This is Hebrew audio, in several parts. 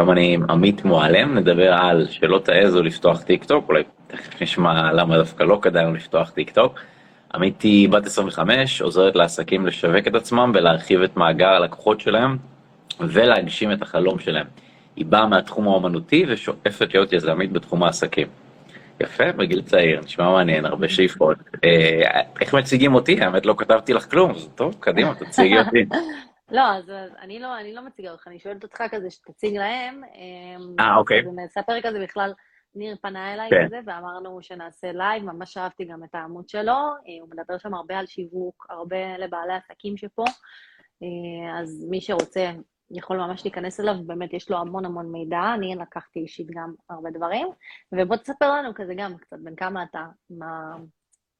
היום אני עמית מועלם, נדבר על שלא תעזו לפתוח טיקטוק, אולי תכף נשמע למה דווקא לא כדאי לנו לפתוח טיקטוק. עמית היא בת 25, עוזרת לעסקים לשווק את עצמם ולהרחיב את מאגר הלקוחות שלהם ולהגשים את החלום שלהם. היא באה מהתחום האומנותי ושואפת להיות יזמית בתחום העסקים. יפה, בגיל צעיר, נשמע מעניין, הרבה שאיפות. איך מציגים אותי? האמת לא כתבתי לך כלום, זה טוב, קדימה, תציגי אותי. לא, אז אני לא מציגה אותך, אני שואלת אותך כזה שתציג להם. אוקיי. ספר כזה בכלל, ניר פנה אליי כזה, ואמרנו שנעשה לייב, ממש אהבתי גם את העמוד שלו, הוא מדבר שם הרבה על שיווק, הרבה לבעלי עסקים שפה, אז מי שרוצה יכול ממש להיכנס אליו, באמת יש לו המון מידע, אני לקחתי אישית גם הרבה דברים, ובוא תספר לנו כזה גם קצת, בין כמה אתה,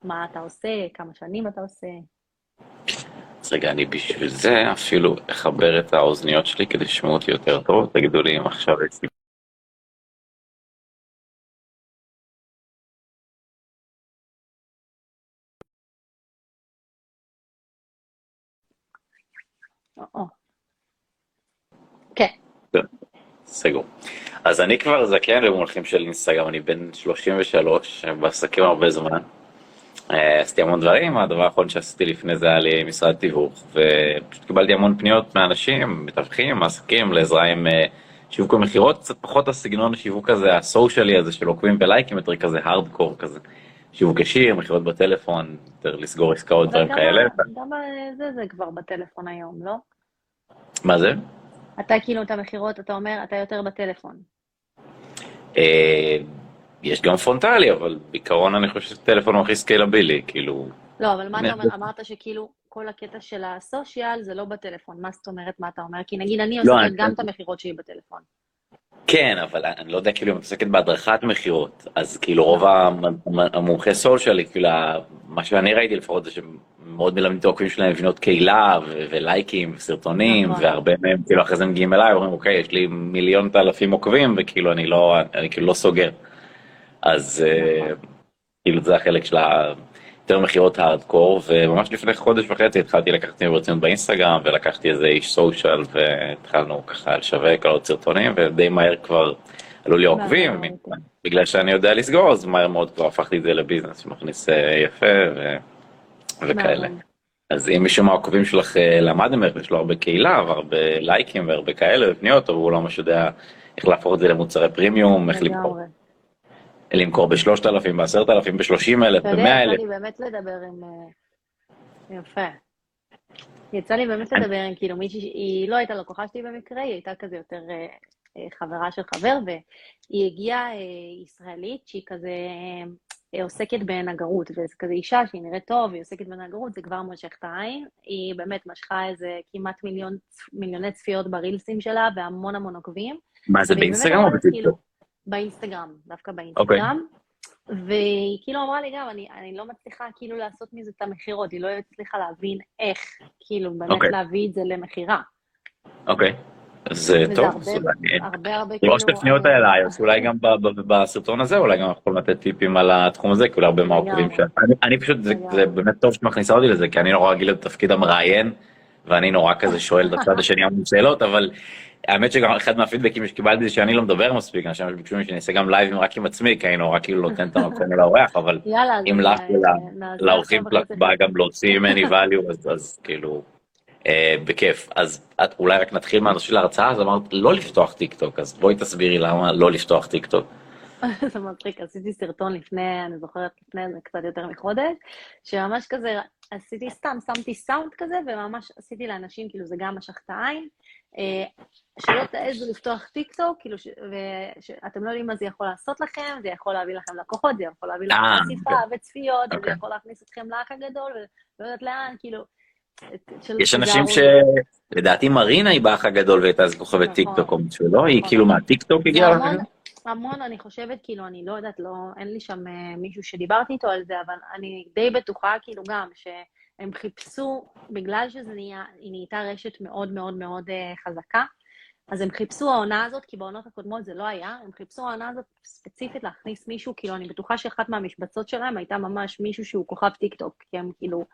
מה אתה עושה, כמה שנים אתה עושה. אז רגע, אני בשביל זה אפילו אחבר את האוזניות שלי כדי לשמוע אותי יותר טוב, תגידו לי אם עכשיו אצלי. סגור. אז אני כבר זקן במונחים של אינסטגרם, אני בן 33, בעסקים הרבה זמן. עשיתי המון דברים, הדבר האחרון שעשיתי לפני זה היה לי משרד תיווך, ופשוט קיבלתי המון פניות מאנשים, מתווכים, עסקים, לעזרה עם שיווק ומכירות, קצת פחות הסגנון השיווק הזה, הסושלי הזה של עוקבים ולייקים, יותר כזה הארדקור כזה. שיווק ישיר, מכירות בטלפון, יותר לסגור עסקאות, דברים כאלה. גם זה כבר בטלפון היום, לא? מה זה? אתה כאילו את המחירות, אתה אומר, אתה יותר בטלפון. יש גם פרונטלי, אבל בעיקרון אני חושב שטלפון הוא הכי סקיילבילי, כאילו... לא, אבל מה אתה אומר? אמרת שכאילו כל הקטע של הסושיאל זה לא בטלפון. מה זאת אומרת, מה אתה אומר? כי נגיד, אני עושה גם את המחירות שהיא בטלפון. כן, אבל אני לא יודע, כאילו, אם את עוסקת בהדרכת מחירות, אז כאילו רוב המומחי סושיאלי, כאילו, מה שאני ראיתי לפחות זה שמאוד מלמדים את העוקבים שלהם לבנות קהילה ולייקים וסרטונים, והרבה מהם, כאילו, אחרי זה מגיעים אליי, אומרים, אוקיי, יש לי 1,000,000 עוקבים, וכאילו, אני לא סוגר. אז כאילו, זה החלק של יותר מחירות הארדקור, וממש לפני חודש וחצי התחלתי לקחת מברצינות באינסטגרם, ולקחתי איזה איש סושיאל, והתחלנו ככה לשווק על עוד סרטונים, ודי מהר כבר עלו לי עוקבים, בגלל שאני יודע לסגור, אז מהר מאוד כבר הפכתי את זה לביזנס שמכניס יפה וכאלה. אז אם מישהו מהעוקבים שלך למד ממך, יש לו הרבה קהילה, והרבה לייקים והרבה כאלה ופניות, אבל הוא לא ממש יודע איך להפוך את זה למוצרי פרימיום, איך לבחור. למכור ב-3,000, ב-10,000, ב-30,000, ב-100,000. יצא לי באמת לדבר עם... יפה. יצא לי באמת לדבר עם כאילו מישהי, היא לא הייתה לקוחה שלי במקרה, היא הייתה כזה יותר חברה של חבר, והיא הגיעה ישראלית שהיא כזה עוסקת בנגרות, וזה כזה אישה שהיא נראית טוב, היא עוסקת בנגרות, זה כבר מושך את העין. היא באמת משכה איזה כמעט מיליוני צפיות ברילסים שלה, והמון עוקבים. מה זה באינסטגרם או בטיקטוק? באינסטגרם, דווקא באינסטגרם, והיא כאילו אמרה לי גם, אני לא מצליחה כאילו לעשות מזה את המחירות, היא לא הצליחה להבין איך, כאילו באמת להביא את זה למחירה. אוקיי, זה טוב. לא שתפני אותה אליי, אז אולי גם בסרטון הזה, אולי גם יכולים לתת טיפים על התחום הזה, כאילו הרבה מהעוקבים שלה. אני פשוט, זה באמת טוב שמכניסה אותי לזה, כי אני נורא רגיל לתפקיד המראיין, ואני נורא כזה שואל את הצד השני המון שאלות, אבל האמת שגם אחד מהפידבקים שקיבלתי זה שאני לא מדבר מספיק, אנשים שביקשו ממני שאני אעשה גם לייבים רק עם עצמי, כי אני נורא כאילו נותן את המקום לאורח, אבל אם לך לאורחים בא גם להוציא ממני value, אז כאילו, בכיף. אז אולי רק נתחיל מהנושא של ההרצאה, אז אמרת לא לפתוח טיקטוק, אז בואי תסבירי למה לא לפתוח טיקטוק. זה מצחיק, עשיתי סרטון לפני, אני זוכרת לפני קצת יותר מחודש, שממש כזה עשיתי סתם, שמתי סאונד כזה, וממש עשיתי לאנשים, כאילו זה גם משך את העין, שלא תעזו לפתוח טיקטוק, כאילו, ואתם לא יודעים מה זה יכול לעשות לכם, זה יכול להביא לכם לקוחות, זה יכול להביא לכם חשיפה וצפיות, זה יכול להכניס אתכם לאק הגדול, ולא יודעת לאן, כאילו... יש אנשים שלדעתי מרינה היא באח הגדול, והייתה אז כוכבת טיקטוק, או משהו לא, היא כאילו מהטיקטוק הגיעה לכם? המון, אני חושבת, כאילו, אני לא יודעת, אין לי שם מישהו שדיברתי איתו על זה, אבל אני די בטוחה, כאילו, גם שהם חיפשו, בגלל שזה נהייתה רשת מאוד חזקה, אז הם חיפשו העונה הזאת, כי בעונות הקודמות זה לא היה, הם חיפשו העונה הזאת ספציפית להכניס מישהו, כאילו, אני בטוחה שאחת מהמשבצות שלהם הייתה ממש מישהו שהוא כוכב טיקטוק, כי הם, כאילו,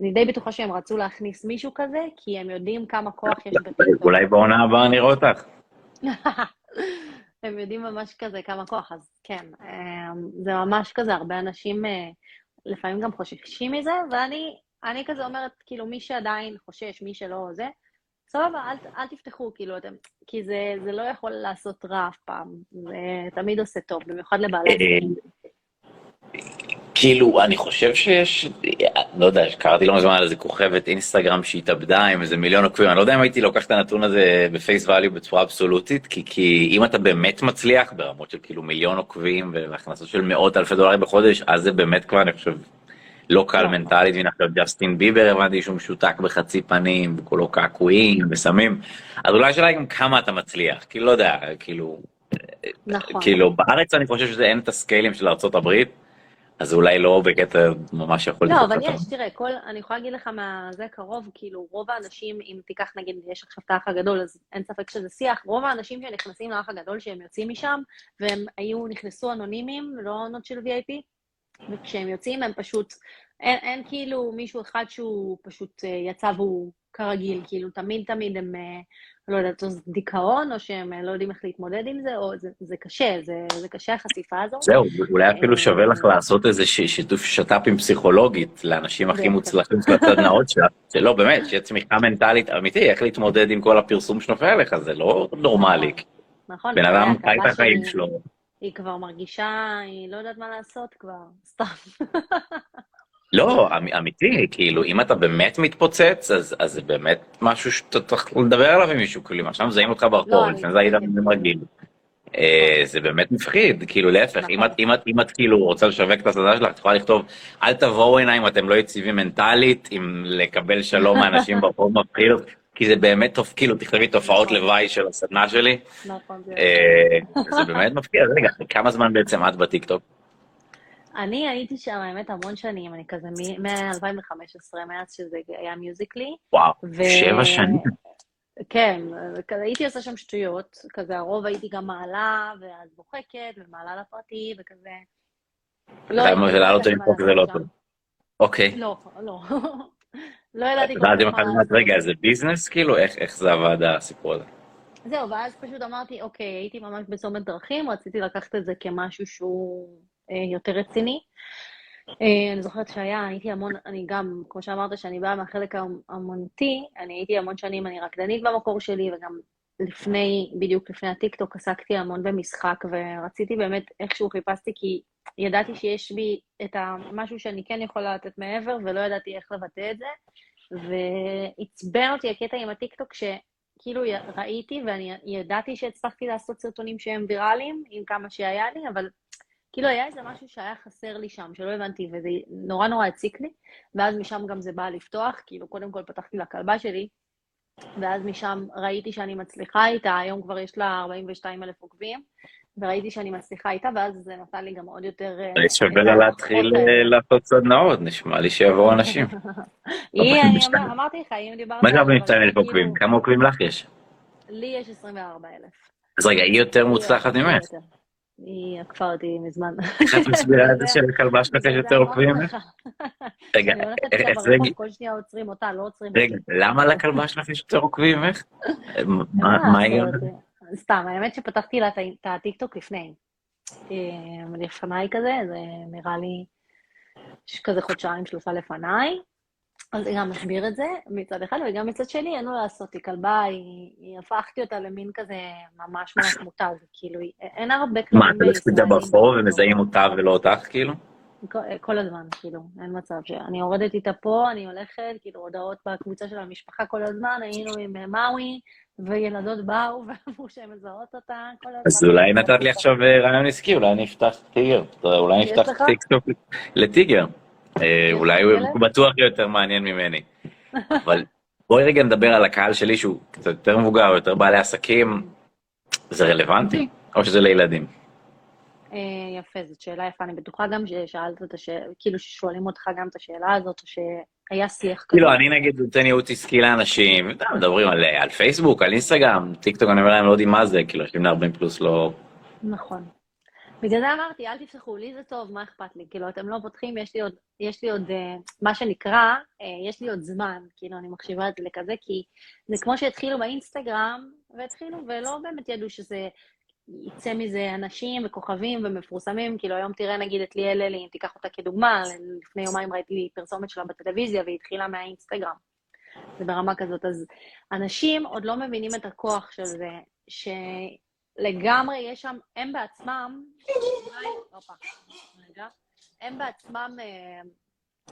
אני די בטוחה שהם רצו להכניס מישהו כזה, כי הם יודעים כמה כוח יש בטיקטוק. אולי בעונה הבאה נראה אותך. הם יודעים ממש כזה כמה כוח, אז כן, זה ממש כזה, הרבה אנשים לפעמים גם חוששים מזה, ואני כזה אומרת, כאילו, מי שעדיין חושש, מי שלא זה, סבבה, אל תפתחו, כאילו, אתם, כי זה לא יכול לעשות רע אף פעם, זה תמיד עושה טוב, במיוחד לבעלי עסקים. כאילו, אני חושב שיש, לא יודע, קראתי לא מזמן על איזה כוכבת אינסטגרם שהתאבדה עם איזה מיליון עוקבים, אני לא יודע אם הייתי לוקח את הנתון הזה בפייס ואליו בצורה אבסולוטית, כי אם אתה באמת מצליח ברמות של כאילו מיליון עוקבים והכנסות של מאות אלפי דולרים בחודש, אז זה באמת כבר, אני חושב, לא קל מנטלית, ואני חושב, ג'סטין ביבר, הבנתי שהוא משותק בחצי פנים, וכולו קעקועים וסמים, אז אולי שאלה גם כמה אתה מצליח, כאילו, לא יודע, כאילו, בארץ אני חושב שזה אין את הסקיילים של ארצות הברית, אז אולי לא בקטע ממש יכול להיות. לא, אבל יש, תראה, אני יכולה להגיד לך מה זה קרוב, כאילו רוב האנשים, אם תיקח נגיד, יש עכשיו את האח הגדול, אז אין ספק שזה שיח, רוב האנשים שנכנסים לאח הגדול, שהם יוצאים משם, והם נכנסו אנונימיים, לא עונות של VIP, וכשהם יוצאים הם פשוט, אין כאילו מישהו אחד שהוא פשוט יצא והוא כרגיל, כאילו תמיד הם, לא יודעת, זה דיכאון, או שהם לא יודעים איך להתמודד עם זה, או זה קשה, זה קשה החשיפה הזו. זהו, אולי אפילו שווה לך לעשות איזה שיתוף שת"פים פסיכולוגית לאנשים הכי מוצלחים של הסדנאות שלך, שלא, באמת, שיהיה צמיחה מנטלית אמיתית, איך להתמודד עם כל הפרסום שנופל לך, זה לא נורמלי. נכון. בן אדם חי את החיים שלו. היא כבר מרגישה, היא לא יודעת מה לעשות כבר, סתם. לא, אמיתי, כאילו, אם אתה באמת מתפוצץ, אז זה באמת משהו שאתה צריך לדבר עליו עם מישהו, כאילו, עכשיו מזהים אותך ברחוב, לפני זה היית מרגיל. זה באמת מפחיד, כאילו, להפך, אם את כאילו רוצה לשווק את הסדנה שלך, את יכולה לכתוב, אל תבואו הנה אם אתם לא יציבים מנטלית, אם לקבל שלום מאנשים ברחוב מפחיד, כי זה באמת, כאילו, תכתבי תופעות לוואי של הסדנה שלי. נכון, זה באמת מפחיד. רגע, כמה זמן בעצם את בטיקטוק? אני הייתי שם, האמת, המון שנים, אני כזה מ-2015, מאז שזה היה מיוזיקלי. וואו, 7 שנים. כן, כזה הייתי עושה שם שטויות, כזה הרוב הייתי גם מעלה, ואז בוחקת, ומעלה לפרטי, וכזה. לא הייתי כזה מעלה שם. אוקיי. לא ידעתי כבר. ועד אם אחד מעט, רגע, זה ביזנס כאילו? איך זה עבד הסיפור הזה? זהו, ואז פשוט אמרתי, אוקיי, הייתי ממש בצומת דרכים, רציתי לקחת את זה כמשהו שהוא... יותר רציני. אני זוכרת הייתי המון, אני גם, כמו שאמרת, שאני באה מהחלק האמנותי, אני הייתי המון שנים, אני רקדנית במקור שלי, וגם בדיוק לפני הטיקטוק, עסקתי המון במשחק, ורציתי באמת איכשהו חיפשתי, כי ידעתי שיש בי את משהו שאני כן יכולה לתת מעבר, ולא ידעתי איך לבטא את זה, והצבן אותי הקטע עם הטיקטוק, שכאילו ראיתי, ואני ידעתי שהצפחתי לעשות סרטונים שהם ויראליים, עם כמה שהיה לי, אבל כאילו היה איזה משהו שהיה חסר לי שם, שלא הבנתי, וזה נורא הציק לי, ואז משם גם זה בא לפתוח, כאילו קודם כל פתחתי לכלבה שלי, ואז משם ראיתי שאני מצליחה איתה, היום כבר יש לה 42,000 עוקבים, וראיתי שאני מצליחה איתה, ואז זה נתן לי גם עוד יותר... אני שווה לה להתחיל לעשות סדנאות, נשמע לי שיבואו אנשים. אמרתי לך, אם דיברתי... מה זה 42,000 עוקבים? כמה עוקבים לך יש? לי יש 24,000. אז רגע, היא יותר מוצלחת ממך. היא עקפה אותי מזמן. איך את מסבירה את זה של כלבה שלך יש יותר עוקבים? רגע, כל שנייה עוצרים אותה, לא עוצרים אותי. רגע, למה לכלבה שלך יש יותר עוקבים? איך? מה היא? סתם, האמת שפתחתי לה את הטיקטוק לפניי כזה, זה נראה לי שכזה 2-3 חודשים לפניי, אז היא גם מסביר את זה מצד אחד, וגם מצד שני, אין לו לעשות, היא כלבה, היא הפכתי אותה למין כזה ממש מוטה, כאילו, אין הרבה כלבים... מה, אתה מספידה ברחוב ומזהים אותה ולא אותך, כאילו? כל הזמן, כאילו, אין מצב שאני יורדת איתה פה, אני הולכת, כאילו, הודעות בקבוצה של המשפחה כל הזמן, היינו עם מאוי, וילדות באו ואמרו שהן מזהות אותה, כל הזמן... אז אולי נתת לי עכשיו רעיון עסקי, אולי אני אפתח טיגר, אולי נפתח טיקטוק לטיגר. אולי הוא בטוח יותר מעניין ממני, אבל בואי רגע נדבר על הקהל שלי שהוא קצת יותר מבוגר או יותר בעלי עסקים, זה רלוונטי או שזה לילדים? יפה, זאת שאלה יפה, אני בטוחה גם ששאלת אותה, כאילו ששואלים אותך גם את השאלה הזאת, או שהיה שיח כזה. כאילו, אני נגיד נותן ייעוץ עסקי לאנשים, מדברים על פייסבוק, על אינסטגרם, טיקטוק, אני אומר להם לא יודעים מה זה, כאילו, יש לי 40+ לא... נכון. בגלל זה אמרתי, אל תפתחו, לי זה טוב, מה אכפת לי? כאילו, אתם לא פותחים, יש לי עוד, מה שנקרא, יש לי עוד זמן, כאילו, אני מחשיבה את זה לכזה, כי זה כמו שהתחילו באינסטגרם, והתחילו, ולא באמת ידעו שזה יצא מזה אנשים וכוכבים ומפורסמים, כאילו היום תראה נגיד את ליאל אלי, אם תיקח אותה כדוגמה, לפני יומיים ראיתי לי פרסומת שלה בטלוויזיה, והיא התחילה מהאינסטגרם, זה ברמה כזאת. אז אנשים עוד לא מבינים את הכוח של זה, שלגמרי יש שם, הם בעצמם, הם בעצמם...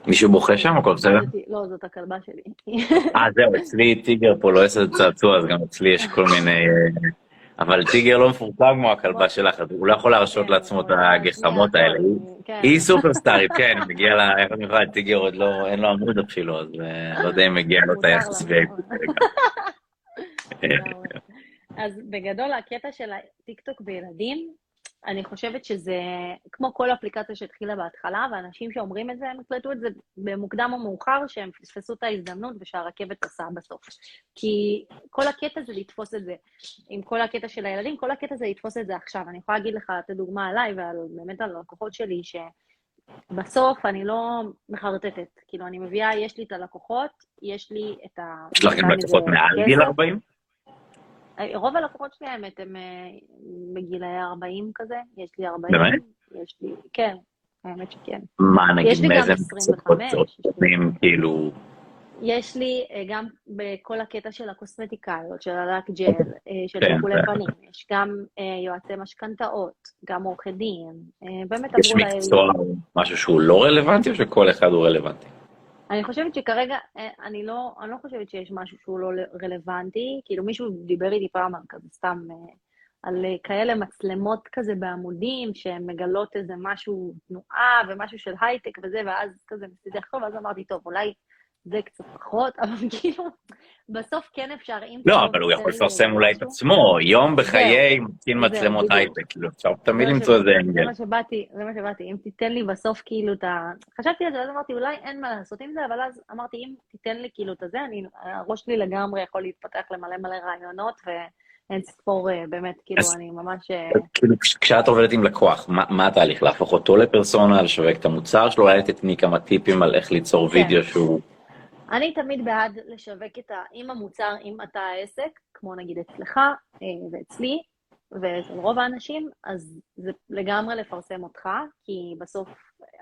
מישהו בוכה שם או כל בסדר? לא, זאת הכלבה שלי. זהו, אצלי טיגר פה לא עושה צעצוע, אז גם אצלי יש כל מיני... אבל טיגר לא מפורסם כמו הכלבה שלך, הוא לא יכול להרשות לעצמו את הגחמות האלה. היא סופרסטארית, כן, מגיע לה, איך נראה, טיגר עוד לא, אין לו עמוד אפילו, אז לא יודע אם מגיע לו את היחס והאיגוד. אז בגדול, הקטע של הטיקטוק בילדים, אני חושבת שזה, כמו כל אפליקציה שהתחילה בהתחלה, ואנשים שאומרים את זה, הם הקלטו את זה במוקדם או מאוחר, שהם פספסו את ההזדמנות ושהרכבת עשה בסוף. כי כל הקטע זה לתפוס את זה, עם כל הקטע של הילדים, כל הקטע זה לתפוס את זה עכשיו. אני יכולה להגיד לך את הדוגמה עליי, ובאמת על הלקוחות שלי, שבסוף אני לא מחרטטת. כאילו, אני מביאה, יש לי את הלקוחות, יש לי את ה... יש לך גם לקוחות מעל גיל 40? רוב הלקוחות שלי, האמת, הם בגילאי 40 כזה, יש לי 40. באמת? יש לי, כן, האמת שכן. מה, נגיד, מאיזה מקצועות עושים, כאילו... יש לי גם בכל הקטע של הקוסמטיקאיות, של הדק ג'ל, של טיפולי פנים, יש גם יועצי משכנתאות, גם עורכי דין, באמת עברו לה... יש מקצוע משהו שהוא לא רלוונטי, או שכל אחד הוא רלוונטי? אני חושבת שכרגע, אני לא חושבת שיש משהו שהוא לא רלוונטי, כאילו מישהו דיבר איתי פעם כזה סתם על כאלה מצלמות כזה בעמודים, שהן מגלות איזה משהו תנועה ומשהו של הייטק וזה, ואז כזה מצידי אחר, ואז אמרתי, טוב, אולי זה קצת פחות, אבל כאילו, בסוף כן אפשר... לא, אבל הוא יכול לפרסם אולי את עצמו, יום בחיי מוצאים מצלמות הייטק, כאילו, אפשר תמיד למצוא איזה אנגל. זה מה שבאתי, אם תיתן לי בסוף כאילו את ה... חשבתי על זה, אז אמרתי, אולי אין מה לעשות עם זה, אבל אז אמרתי, אם תיתן לי כאילו את זה, הראש שלי לגמרי יכול להתפתח למלא רעיונות, ואין ספור באמת, כאילו, אני ממש... כאילו, כשאת עובדת עם לקוח, מה התהליך? להפוך אותו לפרסונה, לשווק את המוצר שלו, אולי תתני כמה טיפים על איך ליצור וידאו שהוא... אני תמיד בעד לשווק עם המוצר, עם אתה העסק, כמו נגיד אצלך ואצלי, ואצל רוב האנשים, אז זה לגמרי לפרסם אותך, כי בסוף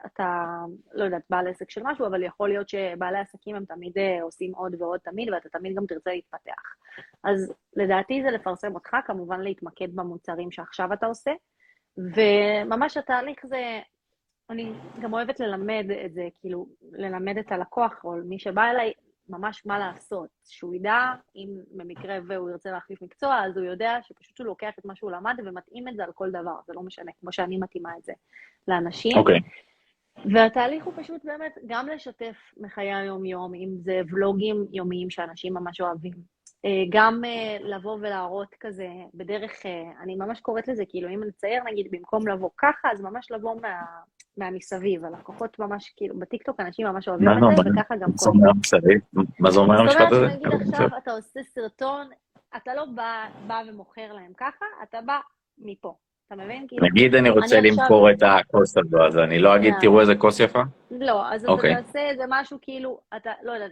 אתה, לא יודעת, בעל עסק של משהו, אבל יכול להיות שבעלי עסקים הם תמיד עושים עוד ועוד תמיד, ואתה תמיד גם תרצה להתפתח. אז לדעתי זה לפרסם אותך, כמובן להתמקד במוצרים שעכשיו אתה עושה, וממש התהליך זה... אני גם אוהבת ללמד את זה, כאילו, ללמד את הלקוח, או מי שבא אליי, ממש מה לעשות. שהוא ידע, אם במקרה והוא ירצה להחליף מקצוע, אז הוא יודע שפשוט הוא לוקח את מה שהוא למד, ומתאים את זה על כל דבר, זה לא משנה, כמו שאני מתאימה את זה לאנשים. אוקיי. והתהליך הוא פשוט באמת גם לשתף מחיי היום-יום, אם זה ולוגים יומיים שאנשים ממש אוהבים. גם לבוא ולהראות כזה בדרך, אני ממש קוראת לזה, כאילו, אם לצייר, נגיד, במקום לבוא ככה, אז ממש לבוא מהמסביב, הלקוחות ממש, כאילו, בטיקטוק אנשים ממש אוהבים את זה, וככה גם כל זה. מה זה אומר המשפט הזה? נגיד עכשיו, אתה עושה סרטון, אתה לא בא ומוכר להם ככה, אתה בא מפה, אתה מבין? נגיד אני רוצה למכור את הכוס הזו, אז אני לא אגיד, תראו איזה כוס יפה? לא, אז אתה תעשה איזה משהו, כאילו, אתה, לא יודע,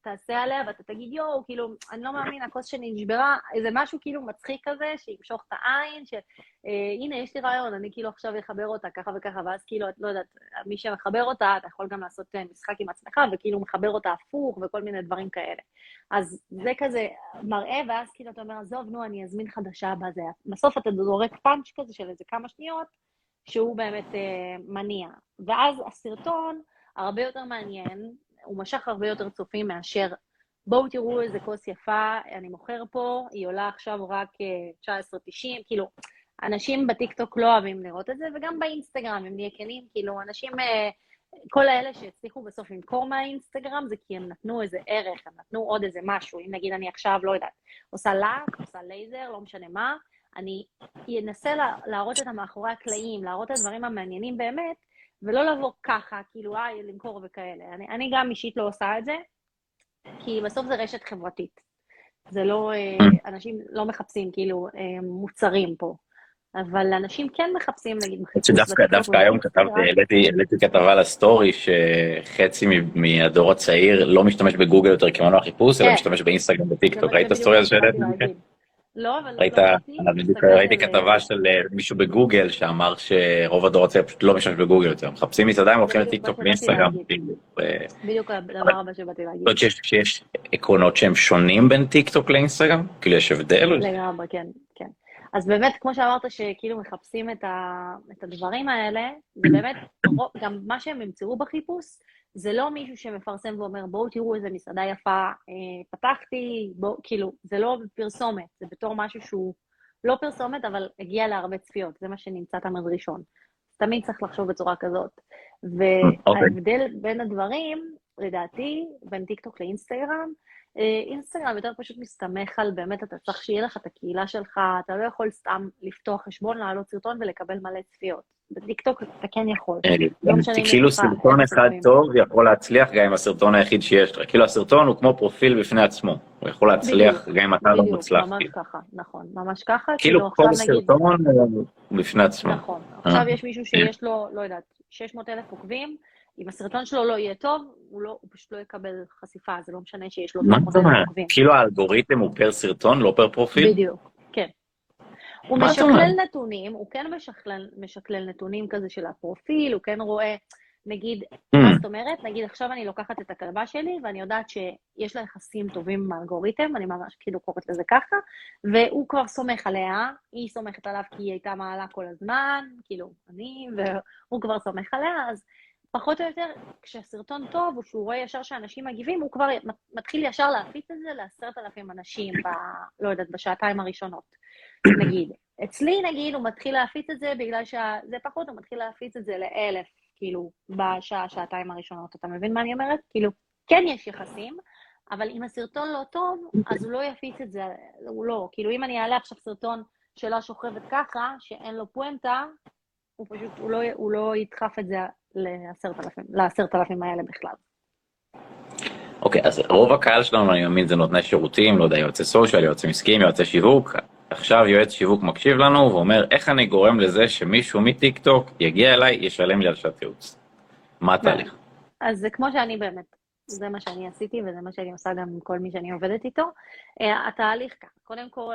תעשה עליה ואתה תגיד, יואו, כאילו, אני לא מאמין, הכוס שנשברה, איזה משהו כאילו מצחיק כזה, שימשוך את העין, שהנה, יש לי רעיון, אני כאילו עכשיו אחבר אותה ככה וככה, ואז כאילו, את לא יודעת, מי שמחבר אותה, אתה יכול גם לעשות משחק עם עצמך, וכאילו מחבר אותה הפוך, וכל מיני דברים כאלה. אז זה כזה מראה, ואז כאילו אתה אומר, עזוב, נו, אני אזמין חדשה בזה. בסוף אתה זורק פאנץ' כזה של איזה כמה שניות, שהוא באמת מניע. ואז הסרטון הרבה יותר מעניין, הוא משך הרבה יותר צופים מאשר, בואו תראו איזה כוס יפה, אני מוכר פה, היא עולה עכשיו רק 19.90, כאילו, אנשים בטיקטוק לא אוהבים לראות את זה, וגם באינסטגרם, הם נהיה כנים, כאילו, אנשים, כל האלה שהצליחו בסוף למכור מהאינסטגרם, זה כי הם נתנו איזה ערך, הם נתנו עוד איזה משהו, אם נגיד אני עכשיו, לא יודעת, עושה לק, עושה לייזר, לא משנה מה, אני אנסה להראות את המאחורי הקלעים, להראות את הדברים המעניינים באמת, ולא לבוא ככה, כאילו, למכור וכאלה. אני גם אישית לא עושה את זה, כי בסוף זה רשת חברתית. זה לא, אנשים לא מחפשים, כאילו, מוצרים פה. אבל אנשים כן מחפשים, נגיד, שדווקא היום העליתי כתבה לסטורי, שחצי מהדור הצעיר לא משתמש בגוגל יותר כמנוע חיפוש, אלא משתמש באינסטגרם וטיקטוק. ראית הסטורי הזה? לא, אבל... ראיתי כתבה של מישהו בגוגל שאמר שרוב הדור רוצה פשוט לא משתמש בגוגל יותר. מחפשים מסעדה, הם הולכים לטיקטוק ואינסטגרם. בדיוק הדבר הבא שבאתי להגיד. שיש עקרונות שהם שונים בין טיקטוק לאינסטגרם? כאילו יש הבדל? לגמרי, כן, כן. אז באמת, כמו שאמרת, שכאילו מחפשים את הדברים האלה, זה באמת, גם מה שהם ימצאו בחיפוש, זה לא מישהו שמפרסם ואומר, בואו תראו איזה מסעדה יפה, פתחתי, בואו, כאילו, זה לא פרסומת, זה בתור משהו שהוא לא פרסומת, אבל הגיע להרבה צפיות, זה מה שנמצא תמיד ראשון. תמיד צריך לחשוב בצורה כזאת. וההבדל בין הדברים, לדעתי, בין טיקטוק לאינסטגרם, אינסטגרם יותר פשוט מסתמך על באמת, אתה צריך שיהיה לך את הקהילה שלך, אתה לא יכול סתם לפתוח חשבון, לעלות סרטון ולקבל מלא צפיות. בטיקטוק אתה כן יכול. כאילו סרטון אחד טוב יכול להצליח גם עם הסרטון היחיד שיש לך. כאילו הסרטון הוא כמו פרופיל בפני עצמו. הוא יכול להצליח גם אם אתה לא מוצלח. ממש ככה, נכון. ממש ככה. כאילו כל סרטון בפני עצמו. נכון. עכשיו יש מישהו שיש לו, לא יודעת, 600,000 עוקבים, אם הסרטון שלו לא יהיה טוב, הוא פשוט לא יקבל חשיפה, זה לא משנה שיש לו 600,000 עוקבים. כאילו האלגוריתם הוא פר סרטון, לא פר פרופיל? בדיוק, כן. הוא משקלל נתונים, הוא כן משקלל נתונים כזה של הפרופיל, הוא כן רואה, נגיד, מה זאת אומרת? נגיד, עכשיו אני לוקחת את הכלבה שלי, ואני יודעת שיש לה יחסים טובים עם האלגוריתם, אני ממש כאילו קוראת לזה ככה, והוא כבר סומך עליה, היא סומכת עליו כי היא הייתה מעלה כל הזמן, כאילו, אני, והוא כבר סומך עליה, אז פחות או יותר, כשהסרטון טוב, וכשהוא רואה ישר שאנשים מגיבים, הוא כבר מתחיל ישר להפיץ את זה ל10,000 אנשים, לא יודעת, בשעתיים הראשונות. נגיד, אצלי נגיד הוא מתחיל להפיץ את זה בגלל שזה פחות, הוא מתחיל להפיץ את זה ל1000, כאילו, בשעה, שעתיים הראשונות, אתה מבין מה אני אומרת? כאילו, כן יש יחסים, אבל אם הסרטון לא טוב, אז הוא לא יפיץ את זה, הוא לא, כאילו, אם אני אעלה עכשיו סרטון שלה שוכבת ככה, שאין לו פואנטה, הוא פשוט, הוא לא ידחף את זה ל10,000 האלה בכלל. אוקיי, אז רוב הקהל שלנו, אני מאמין, זה נותני שירותים, לא יודע, יועצי סושיאל, יועצים עסקיים, יועצי שיווק. עכשיו יועץ שיווק מקשיב לנו ואומר, איך אני גורם לזה שמישהו מטיקטוק יגיע אליי, ישלם לי על שעת ייעוץ? מה התהליך? אז זה כמו שאני באמת, זה מה שאני עשיתי וזה מה שאני עושה גם עם כל מי שאני עובדת איתו. התהליך כך, קודם כל,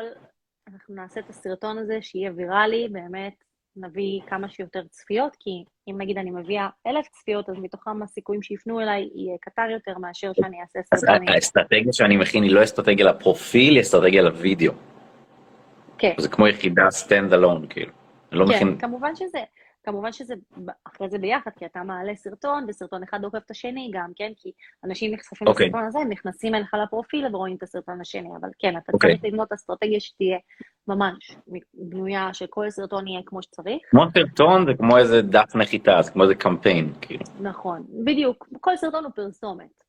אנחנו נעשה את הסרטון הזה שיהיה ויראלי, באמת נביא כמה שיותר צפיות, כי אם נגיד אני מביאה 1,000 צפיות, אז מתוכם הסיכויים שיפנו אליי יהיה קטן יותר מאשר שאני אעשה סרטונים. אז האסטרטגיה שאני מכין היא לא אסטרטגיה לפרופיל, היא אסטרטגיה לוידאו. זה כמו יחידה stand alone, כאילו. כן, כמובן שזה אחרי זה ביחד, כי אתה מעלה סרטון, וסרטון אחד דוחף את השני גם, כן? כי אנשים נחשפים לסרטון הזה, הם נכנסים אליך לפרופיל ורואים את הסרטון השני, אבל כן, אתה צריך לבנות את האסטרטגיה שתהיה ממש בנויה, שכל סרטון יהיה כמו שצריך. כמו סרטון זה כמו איזה דף נחיתה, זה כמו איזה קמפיין, כאילו. נכון, בדיוק. כל סרטון הוא פרסומת.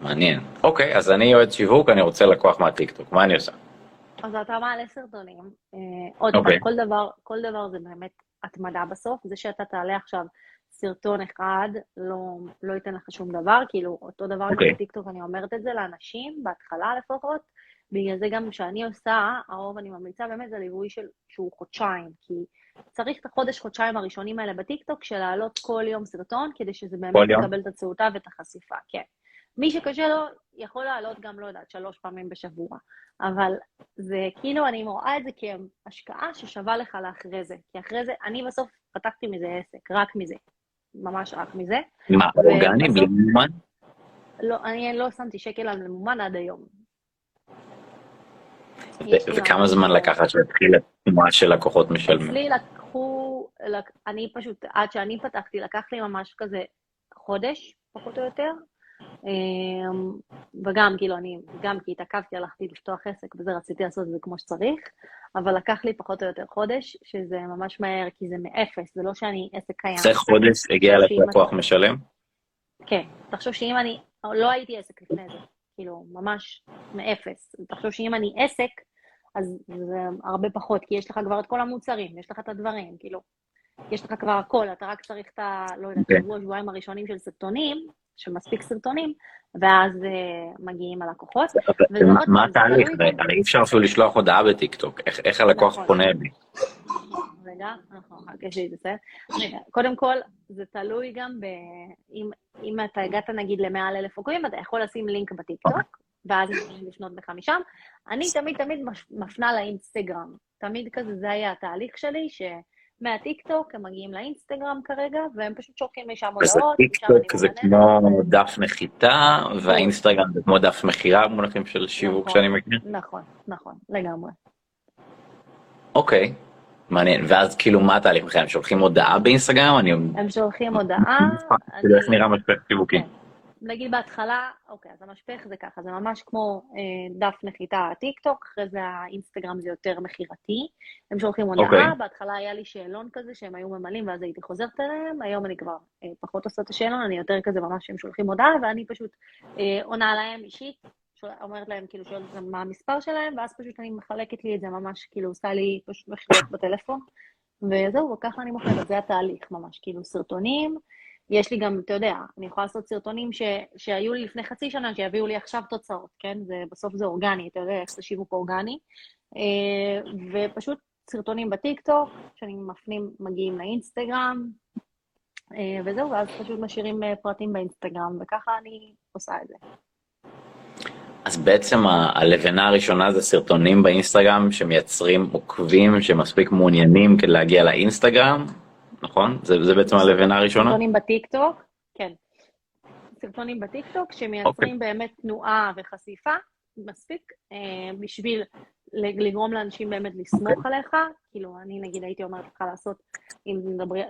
מעניין. אוקיי, אז אני יועץ שיווק, אני רוצה לקוח מהטיקטוק. מה אני עושה? אז אתה מעלה סרטונים, עוד פעם, כל דבר זה באמת התמדה בסוף, זה שאתה תעלה עכשיו סרטון אחד, לא ייתן לך שום דבר, כאילו אותו דבר גם בטיקטוק, אני אומרת את זה לאנשים, בהתחלה לפחות, בגלל זה גם שאני עושה, הרוב אני ממליצה באמת, זה ליווי שהוא חודשיים, כי צריך את החודש-חודשיים הראשונים האלה בטיקטוק, של להעלות כל יום סרטון, כדי שזה באמת יקבל את הצעותה ואת החשיפה, כן. מי שקשה לו יכול לעלות גם, לא יודעת, 3 פעמים בשבוע, אבל זה כאילו אני מראה את זה כהשקעה ששווה לך לאחרי זה, כי אחרי זה, אני בסוף פתחתי מזה עסק, רק מזה, ממש רק מזה. מה, אורגני, בלי מומן? לא, אני לא שמתי שקל על מומן עד היום. וכמה זמן לקחת שהתחיל התנועה של לקוחות משלמים? אצלי לקחו, אני פשוט, עד שאני פתחתי, לקח לי ממש כזה חודש, פחות או יותר, וגם כאילו אני, גם כי התעכבתי, הלכתי לפתוח עסק וזה רציתי לעשות את זה כמו שצריך, אבל לקח לי פחות או יותר חודש, שזה ממש מהר, כי זה מאפס, זה לא שאני עסק קיים. זה חודש הגיע לקוח משלם? כן, תחשוב שאם אני, לא הייתי עסק לפני זה, כאילו ממש מאפס, תחשוב שאם אני עסק, אז זה הרבה פחות, כי יש לך כבר את כל המוצרים, יש לך את הדברים, כאילו, יש לך כבר הכל, אתה רק צריך את ה, לא יודעת, שבועיים הראשונים של סרטונים, שמספיק סרטונים, ואז מגיעים הלקוחות. מה התהליך? הרי אי אפשר אפילו לשלוח הודעה בטיקטוק, איך הלקוח פונה בי? רגע, נכון, רק שיתסר. קודם כל, זה תלוי גם אם אתה הגעת נגיד ל100,000 עוקבים, אתה יכול לשים לינק בטיקטוק, ואז יכולים לפנות בך משם. אני תמיד מפנה לאינסטגרם. תמיד כזה, זה היה התהליך שלי, שמהטיקטוק הם מגיעים לאינסטגרם כרגע, והם פשוט שורקים משם הודעות. טיקטוק זה כמו דף נחיתה, והאינסטגרם זה כמו דף מחירה, מונחים של שיווק שאני מכיר. נכון, נכון, לגמרי. אוקיי. מעניין, ואז כאילו מה התהליך בכלל? הם שולחים הודעה באינסטגרם? הם שולחים הודעה. איך נראה משפך שיווקי? נגיד בהתחלה, אוקיי, אז המשפך זה ככה, זה ממש כמו דף נחיתה הטיקטוק, אחרי זה האינסטגרם זה יותר מחירתי, הם שולחים הודעה, בהתחלה היה לי שאלון כזה שהם היו ממלאים, ואז הייתי חוזרת אליהם, היום אני כבר פחות עושה את השאלון, אני יותר כזה ממש שהם שולחים הודעה, ואני פשוט עונה להם אישית, אומרת להם, כאילו, שואלת להם מה המספר שלהם, ואז פשוט אני מחלקת לי את זה ממש, כאילו, עושה לי פשוט מחירות בטלפון, וזהו, וככה אני מוכרת, זה התהליך ממש, כאילו, סרטונים, יש לי גם, אתה יודע, אני יכולה לעשות סרטונים שהיו לי לפני חצי שנה, שיביאו לי עכשיו תוצאות, כן? בסוף זה אורגני, אתה יודע, איך זה שיווק אורגני, ופשוט סרטונים בטיקטוק, שאני מפנים, מגיעים לאינסטגרם, וזהו, ואז פשוט משאירים פרטים באינסטגרם, וככה אני עושה את זה. אז בעצם הלבנה הראשונה זה סרטונים באינסטגרם שמייצרים עוקבים שמספיק מעוניינים כדי להגיע לאינסטגרם, נכון? זה בעצם הלבנה הראשונה? סרטונים בטיקטוק, כן. סרטונים בטיקטוק שמייצרים באמת תנועה וחשיפה, מספיק בשביל לגרום לאנשים באמת לסמוך עליך, כאילו אני נגיד הייתי אומרת לך לעשות, אם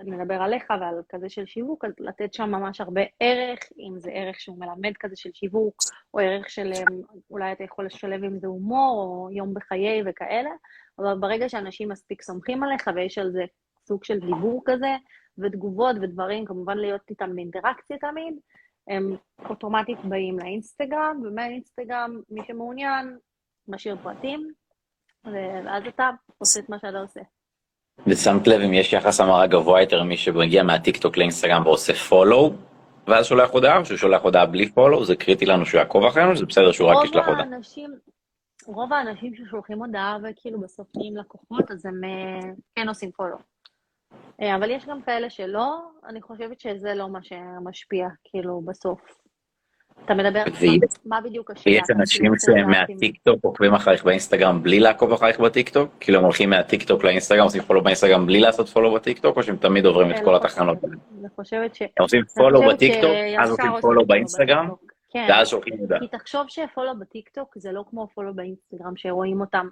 נדבר עליך ועל כזה של שיווק, אז לתת שם ממש הרבה ערך, אם זה ערך שהוא מלמד כזה של שיווק, או ערך של אולי אתה יכול לשלב עם זה הומור, או יום בחיי וכאלה, אבל ברגע שאנשים מספיק סומכים עליך, ויש על זה סוג של דיבור כזה, ותגובות ודברים, כמובן להיות איתם באינטראקציה תמיד, הם אוטומטית באים לאינסטגרם, ומהאינסטגרם מי שמעוניין משאיר פרטים, ואז אתה עושה את מה שאתה עושה. ושמת לב אם יש יחס המרה גבוה יותר מי שמגיע מהטיקטוק לאינסטגרם ועושה פולו, ואז שולח הודעה, או שהוא שולח הודעה בלי פולו, זה קריטי לנו שהוא יעקוב אחרינו, זה בסדר שהוא רק ישלח הודעה. רוב האנשים ששולחים הודעה וכאילו בסוף נהיים לקוחות, אז הם כן עושים פולו. אבל יש גם כאלה שלא, אני חושבת שזה לא מה שמשפיע, כאילו בסוף. אתה מדבר, מה בדיוק השאלה? יש אנשים שמהטיקטוק עוקבים אחריך באינסטגרם בלי לעקוב אחריך בטיקטוק? כאילו הם הולכים מהטיקטוק לאינסטגרם, עושים פולו באינסטגרם בלי לעשות פולו בטיקטוק, או שהם תמיד עוברים את כל התחנות? אני חושבת ש... עושים פולו בטיקטוק, אז עושים פולו באינסטגרם, ואז שולחים הודעה. כי תחשוב שפולו בטיקטוק זה לא כמו פולו באינסטגרם שרואים אותם.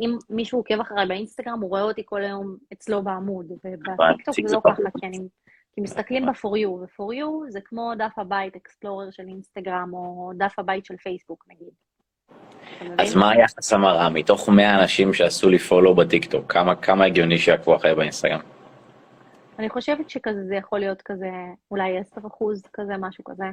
אם מישהו עוקב אחריי באינסטגרם, הוא רואה אותי כל היום אצלו בעמוד, ובטיקטוק זה לא ככה, כי מסתכלים ב-For You, ו-For You זה כמו דף הבית, אקספלורר של אינסטגרם, או דף הבית של פייסבוק, נגיד. אז מה היחס המרה? מתוך 100 אנשים שעשו לי פולו בטיקטוק, כמה הגיוני שיעקבו אחריי באינסטגרם? אני חושבת שכזה זה יכול להיות כזה, אולי 10% כזה, משהו כזה.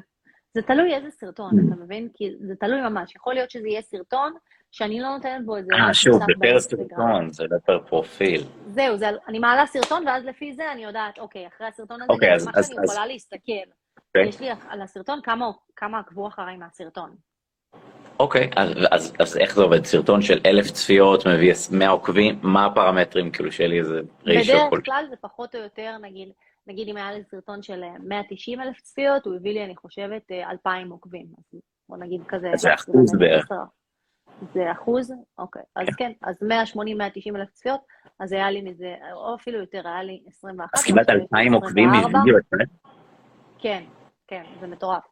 זה תלוי איזה סרטון, אתה מבין? כי זה תלוי ממש, יכול להיות שזה יהיה סרטון, שאני לא נותנת בו את זה. שוב, זה פר סרטון, זה לא פר פרופיל. זהו, אני מעלה סרטון, ואז לפי זה אני יודעת, אוקיי, אחרי הסרטון הזה, מה שאני יכולה להסתכל. יש לי על הסרטון כמה עקבו אחריי מהסרטון. אוקיי, אז איך זה עובד? סרטון של 1,000 צפיות, מביא 100 עוקבים, מה הפרמטרים כאילו שלי איזה ריישו? בדרך כלל זה פחות או יותר, נגיד אם היה לי סרטון של 190,000 צפיות, הוא הביא לי, אני חושבת, 2,000 עוקבים. בוא נגיד כזה... זה אחוז בערך. זה אחוז? אוקיי. אז כן, אז 180,000-190,000 צפיות, אז היה לי מזה, או אפילו יותר, היה לי 21. אז כמעט 2,000 עוקבים מביאו את זה? כן, כן, זה מטורף.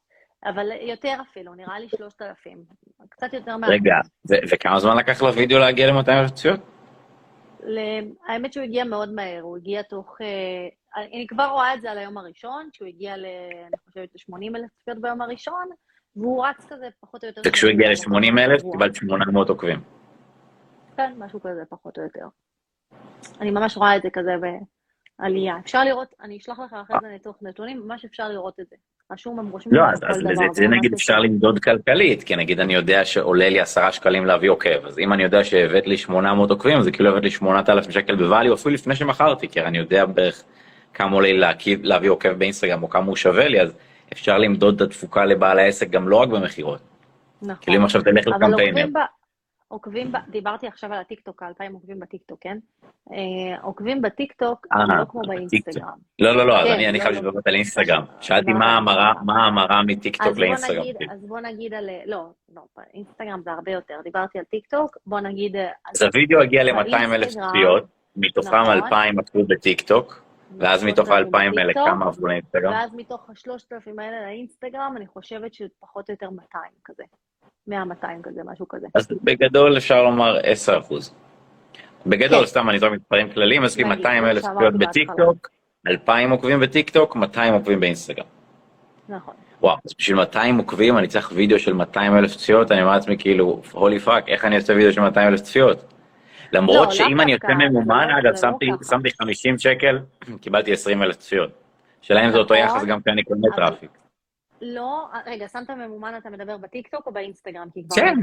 אבל יותר אפילו, נראה לי 3,000. קצת יותר מה... רגע, וכמה זמן לקח לוידאו להגיע ל-200,000 צפיות? האמת שהוא הגיע מאוד מהר, הוא הגיע תוך... אני כבר רואה את זה על היום הראשון, כשהוא הגיע ל... אני חושבת, 80,000 צפיות ביום הראשון, והוא רץ כזה פחות או יותר... וכשהוא הגיע ל-80,000, קיבלת 800 עוקבים. כן, משהו כזה פחות או יותר. אני ממש רואה את זה כזה בעלייה. אפשר לראות, אני אשלח לך אחרי זה לתוך נתונים, ממש אפשר לראות את זה. רשום, הם רושמים... לא, אז זה נגיד אפשר למדוד כלכלית, כי נגיד אני יודע שעולה לי 10 שקלים להביא עוקב, אז אם אני יודע שהבאת לי 800 עוקבים, זה כאילו הבאת לי 8,000 שקל בבעלי, או אפילו לפני שמכרתי, כי אני יודע בערך כמה עולה להביא עוקב באינסטגרם, או כמה הוא שווה לי, אז אפשר למדוד את התפוקה לבעל העסק גם לא רק במחירות. נכון. כאילו אם עכשיו תלך לקמפיין. עוקבים, דיברתי עכשיו על הטיקטוק, 2,000 עוקבים בטיקטוק, כן? עוקבים בטיקטוק, לא כמו באינסטגרם. לא, אז אני חייב לדבר על אינסטגרם. שאלתי מה ההמרה מטיקטוק לאינסטגרם. אז בוא נגיד על... לא, אינסטגרם זה הרבה יותר. דיברתי על טיקטוק, בוא נגיד... אז הווידאו הגיע ל-200,000 צפיות, מתוכם 2,000 עקבו בטיקטוק, ואז מתוך ה-2,000 כמה עברו לאינסטגרם? ואז מתוך ה-3,000 האלה לאינסטגרם, אני חושבת שפחות או יותר 200 כזה. 100-200 כזה, משהו כזה. אז בגדול אפשר לומר 10%. בגדול, סתם אני זורק מספרים כלליים, אז 200,000 צפיות בטיקטוק, 2,000 עוקבים בטיקטוק, 200 עוקבים באינסטגרם. נכון. וואו, אז בשביל 200 עוקבים אני צריך וידאו של 200,000 צפיות, אני אומר לעצמי כאילו, holy fuck, איך אני אעשה וידאו של 200,000 צפיות? למרות שאם אני יוצא ממומן, אגב, שמתי 50 שקל, קיבלתי 20,000 צפיות. שלהם זה אותו יחס גם כשאני קונה טראפיק. לא, רגע, שמת ממומן, אתה מדבר בטיקטוק או באינסטגרם? כן,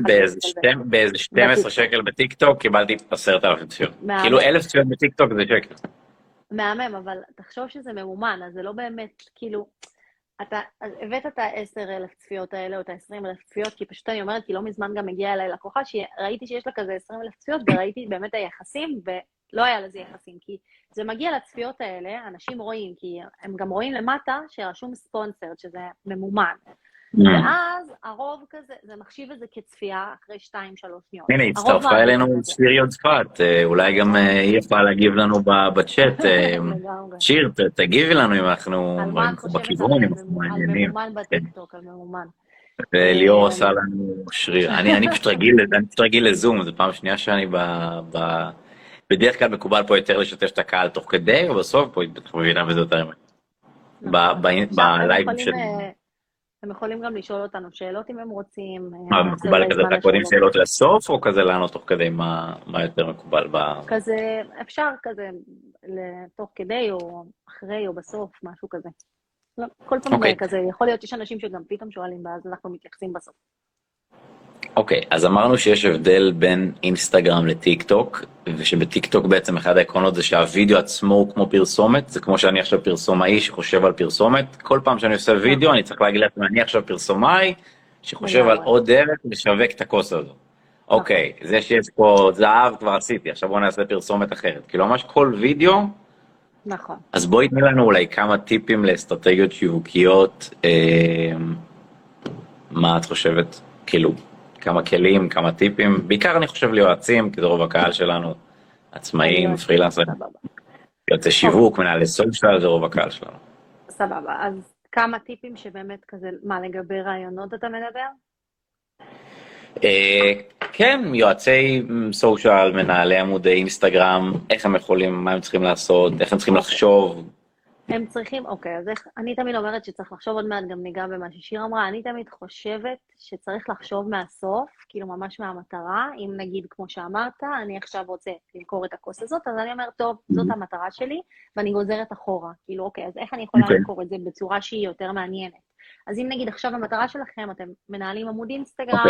באיזה 12 שקל בטיקטוק קיבלתי 10,000 צפיות. כאילו 1,000 צפיות בטיקטוק זה שקל. מהמם, אבל תחשוב שזה ממומן, אז זה לא באמת, כאילו, אתה הבאת את ה-10,000 צפיות האלה או את ה-20,000 צפיות, כי פשוט אני אומרת, כי לא מזמן גם הגיעה אליי לקוחה, שראיתי שיש לה כזה 20,000 צפיות, וראיתי באמת היחסים, ולא היה לזה יחסים, כי זה מגיע לצפיות האלה, אנשים רואים, כי הם גם רואים למטה שרשום ספונסרד, שזה ממומן. ואז הרוב כזה, זה מחשיב את זה כצפייה אחרי 2-3 שניות. הנה, הצטרפה אלינו שיר יודפת, אולי גם היא יכולה להגיב לנו בצ'אט. שיר, תגיבי לנו אם אנחנו בכיוון, אם אנחנו מעניינים. על ממומן בטיקטוק, על ממומן. וליאור עושה לנו שריר. אני פשוט רגיל לזום, זו פעם שנייה שאני בדרך כלל מקובל פה יותר לשתף את הקהל תוך כדי, ובסוף פה בטח מבינה בזה יותר אמת. בלייב של... הם יכולים גם לשאול אותנו שאלות אם הם רוצים. מה מקובל כזה, אתה קודם שאלות לסוף, או כזה לענות תוך כדי מה יותר מקובל? כזה, אפשר כזה, תוך כדי או אחרי או בסוף, משהו כזה. כל פעם כזה, יכול להיות שיש אנשים שגם פתאום שואלים, ואז אנחנו מתייחסים בסוף. אוקיי, אז אמרנו שיש הבדל בין אינסטגרם לטיקטוק, ושבטיקטוק בעצם אחד העקרונות זה שהווידאו עצמו הוא כמו פרסומת, זה כמו שאני עכשיו פרסומאי שחושב על פרסומת, כל פעם שאני עושה וידאו אני צריך להגיד לעצמי, אני עכשיו פרסומאי שחושב על עוד דרך לשווק את הכוס הזו. אוקיי, זה שיש פה זהב כבר עשיתי, עכשיו בוא נעשה פרסומת אחרת, כאילו ממש כל וידאו, נכון. אז בואי תני לנו אולי כמה טיפים לאסטרטגיות שיווקיות, מה את חושבת? כאילו. כמה כלים, כמה טיפים, בעיקר אני חושב ליועצים, כי זה רוב הקהל שלנו, עצמאים, פרילנסרים, יועצי שיווק, מנהלי סושיאל, זה רוב הקהל שלנו. סבבה, אז כמה טיפים שבאמת כזה, מה לגבי רעיונות אתה מדבר? כן, יועצי סושיאל, מנהלי עמודי אינסטגרם, איך הם יכולים, מה הם צריכים לעשות, איך הם צריכים לחשוב. הם צריכים, אוקיי, אז אני תמיד אומרת שצריך לחשוב עוד מעט, גם ניגע במה ששיר אמרה, אני תמיד חושבת שצריך לחשוב מהסוף, כאילו ממש מהמטרה, אם נגיד כמו שאמרת, אני עכשיו רוצה למכור את הכוס הזאת, אז אני אומרת, טוב, זאת המטרה שלי, ואני גוזרת אחורה, כאילו אוקיי, אז איך אני יכולה למכור את זה בצורה שהיא יותר מעניינת? אז אם נגיד עכשיו המטרה שלכם, אתם מנהלים עמוד אינסטגרם,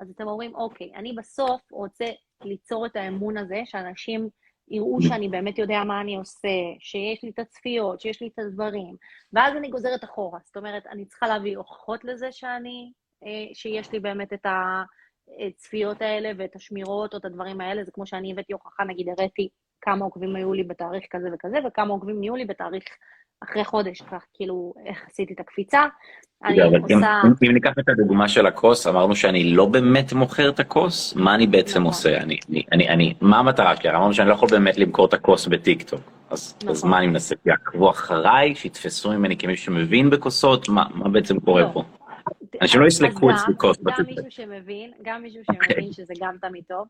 אז אתם אומרים, אוקיי, אני בסוף רוצה ליצור את האמון הזה, שאנשים יראו שאני באמת יודע מה אני עושה, שיש לי את הצפיות, שיש לי את הדברים, ואז אני גוזרת אחורה, זאת אומרת, אני צריכה להביא הוכחות לזה שיש לי באמת את הצפיות האלה ואת השמירות או את הדברים האלה, זה כמו שאני הבאתי הוכחה, נגיד הראיתי כמה עוקבים היו לי בתאריך כזה וכזה, וכמה עוקבים נהיו לי בתאריך אחרי חודש, כך כאילו איך עשיתי את הקפיצה, אני עושה... אם ניקח את הדוגמה של הכוס, אמרנו שאני לא באמת מוכר את הכוס, מה אני בעצם עושה? מה המטרה שלי? אמרנו שאני לא יכול באמת למכור את הכוס בטיקטוק, אז מה אני מנסה? יעקבו אחריי, שיתפסו ממני כמישהו שמבין בכוסות, מה בעצם קורה פה? אנשים לא יסלקו את סליקות. גם מישהו שמבין, שזה גם תמיד טוב,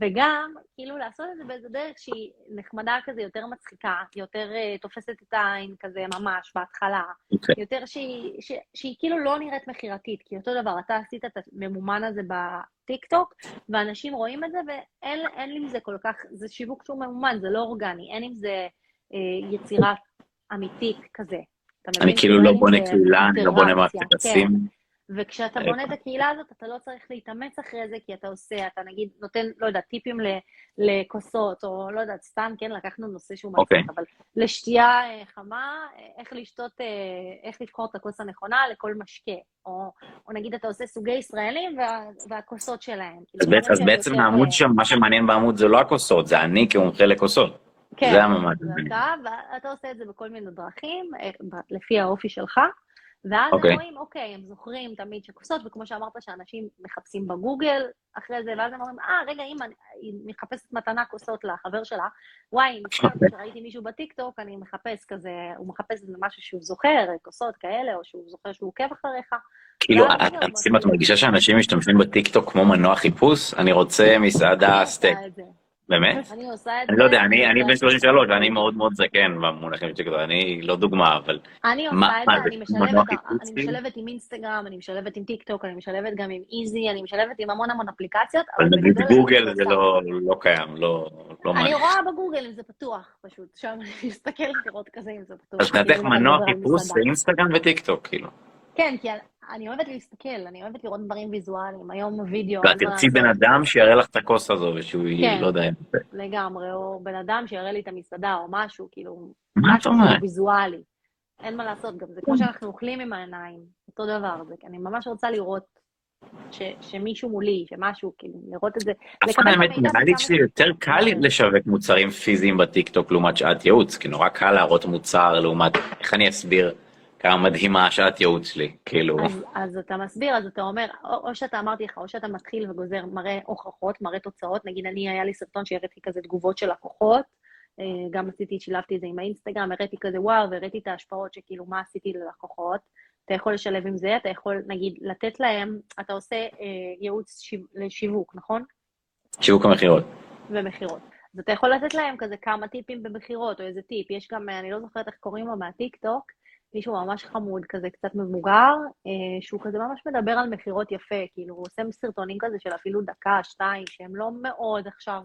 וגם כאילו לעשות את זה באיזה דרך שהיא נחמדה כזה יותר מצחיקה, יותר תופסת את העין כזה ממש בהתחלה, יותר שהיא כאילו לא נראית מחירתית, כי אותו דבר, אתה עשית את הממומן הזה בטיקטוק, ואנשים רואים את זה, ואין לי מזה כל כך, זה שיווק שהוא ממומן, זה לא אורגני, אין אם זה יצירה אמיתית כזה. אני כאילו לא בונה קהילה, אני לא בונה מערכת יחסים. וכשאתה בונה את הקהילה הזאת, אתה לא צריך להתאמץ אחרי זה, כי אתה עושה, אתה נגיד, נותן, לא יודע, טיפים לכוסות, או לא יודע, סתם, כן, לקחנו נושא שהוא מצליח, אבל לשתייה חמה, איך לשתות, איך לבחור את הכוס הנכונה לכל משקה, או נגיד, אתה עושה סוגי ישראלים והכוסות שלהם. אז בעצם העמוד שם, מה שמעניין בעמוד זה לא הכוסות, זה אני כמומחה לכוסות. כן, ואתה עושה את זה בכל מיני דרכים, לפי האופי שלך. ואז הם רואים, אוקיי, הם זוכרים תמיד שכוסות, וכמו שאמרת שאנשים מחפשים בגוגל אחרי זה, ואז הם אומרים, רגע, אם היא מחפשת מתנה כוסות לחבר שלה, וואי, כשראיתי מישהו בטיקטוק, אני מחפש כזה, הוא מחפש משהו שהוא זוכר, כוסות כאלה, או שהוא זוכר שהוא עוקב אחריך. כאילו, את מרגישה שאנשים משתמשים בטיקטוק כמו מנוע חיפוש? אני רוצה מסעדה סטייק. באמת? אני עושה את זה. אני לא יודע, אני בן 33, ואני מאוד מאוד זקן במונחים של טיקטוק, אני לא דוגמה, אבל... אני עושה את זה, אני משלבת עם אינסטגרם, אני משלבת עם טיקטוק, אני משלבת גם עם איזי, אני משלבת עם המון אפליקציות. אבל נגיד גוגל זה לא קיים, לא... אני רואה בגוגל אם זה פתוח, פשוט, שם אני מסתכל לראות כזה אם זה פתוח. אז נתך מנוע חיפוש באינסטגרם וטיקטוק, כאילו. כן, כי אני אוהבת להסתכל, אני אוהבת לראות דברים ויזואליים, היום וידאו... ואת תרצי בן אדם שיראה לך את הכוס הזו, ושהוא יהיה, לא יודע... כן, לגמרי, או בן אדם שיראה לי את המסעדה, או משהו, כאילו... מה אתה אומר? משהו ויזואלי. אין מה לעשות, גם זה כמו שאנחנו אוכלים עם העיניים, אותו דבר, אני ממש רוצה לראות שמישהו מולי, שמשהו, כאילו, לראות את זה... אף אחד האמת, נראה לי שזה יותר קל לשווק מוצרים פיזיים בטיקטוק, לעומת שעת ייעוץ, כי נורא קל להראות מוצר, לעומת... איך אני אסביר? כמה מדהימה שאת ייעוץ לי, כאילו. אז אתה מסביר, אז אתה אומר, או שאתה אמרתי לך, או שאתה מתחיל וגוזר מראה הוכחות, מראה תוצאות, נגיד אני, היה לי סרטון שהראיתי כזה תגובות של לקוחות, גם עשיתי, שילבתי את זה עם האינסטגרם, הראיתי כזה וואו, והראיתי את ההשפעות שכאילו מה עשיתי ללקוחות, אתה יכול לשלב עם זה, אתה יכול נגיד לתת להם, אתה עושה ייעוץ לשיווק, נכון? שיווק המחירות. ומחירות. אז אתה יכול לתת להם כזה כמה טיפים במחירות, או איזה טיפ, יש גם, אני לא זוכרת איך קוראים לו מהטיקטוק, מישהו ממש חמוד כזה, קצת מבוגר, שהוא כזה ממש מדבר על מחירות יפה, כאילו הוא עושה סרטונים כזה של אפילו דקה, שתיים, שהם לא מאוד עכשיו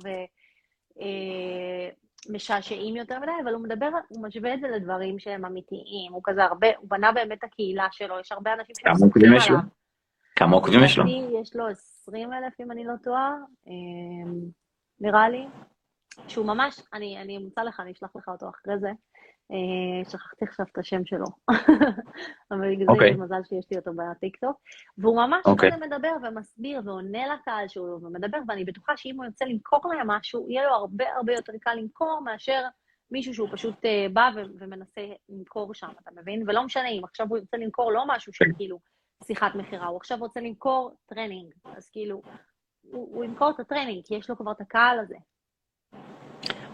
משעשעים יותר מדי, אבל הוא מדבר, הוא משווה את זה לדברים שהם אמיתיים, הוא כזה הרבה, הוא בנה באמת את הקהילה שלו, יש הרבה אנשים שמסכים עליו. כמה עוקבים יש לו? יש לו 20,000 אם אני לא טועה, נראה לי, שהוא ממש, אני אמצא לך, אני אשלח לך אותו אחרי זה, שכחתי עכשיו את השם שלו, אבל בגלל זה מזל שיש לי אותו בטיקטוק, והוא ממש כזה מדבר ומסביר ועונה לקהל שהוא מדבר, ואני בטוחה שאם הוא יוצא למכור להם משהו, יהיה לו הרבה הרבה יותר קל למכור מאשר מישהו שהוא פשוט בא ומנסה למכור שם, אתה מבין? ולא משנה אם עכשיו הוא יוצא למכור לא משהו של כאילו שיחת מחירה, הוא עכשיו רוצה למכור טרנינג, אז כאילו הוא ימכור את הטרנינג, כי יש לו כבר את הקהל הזה.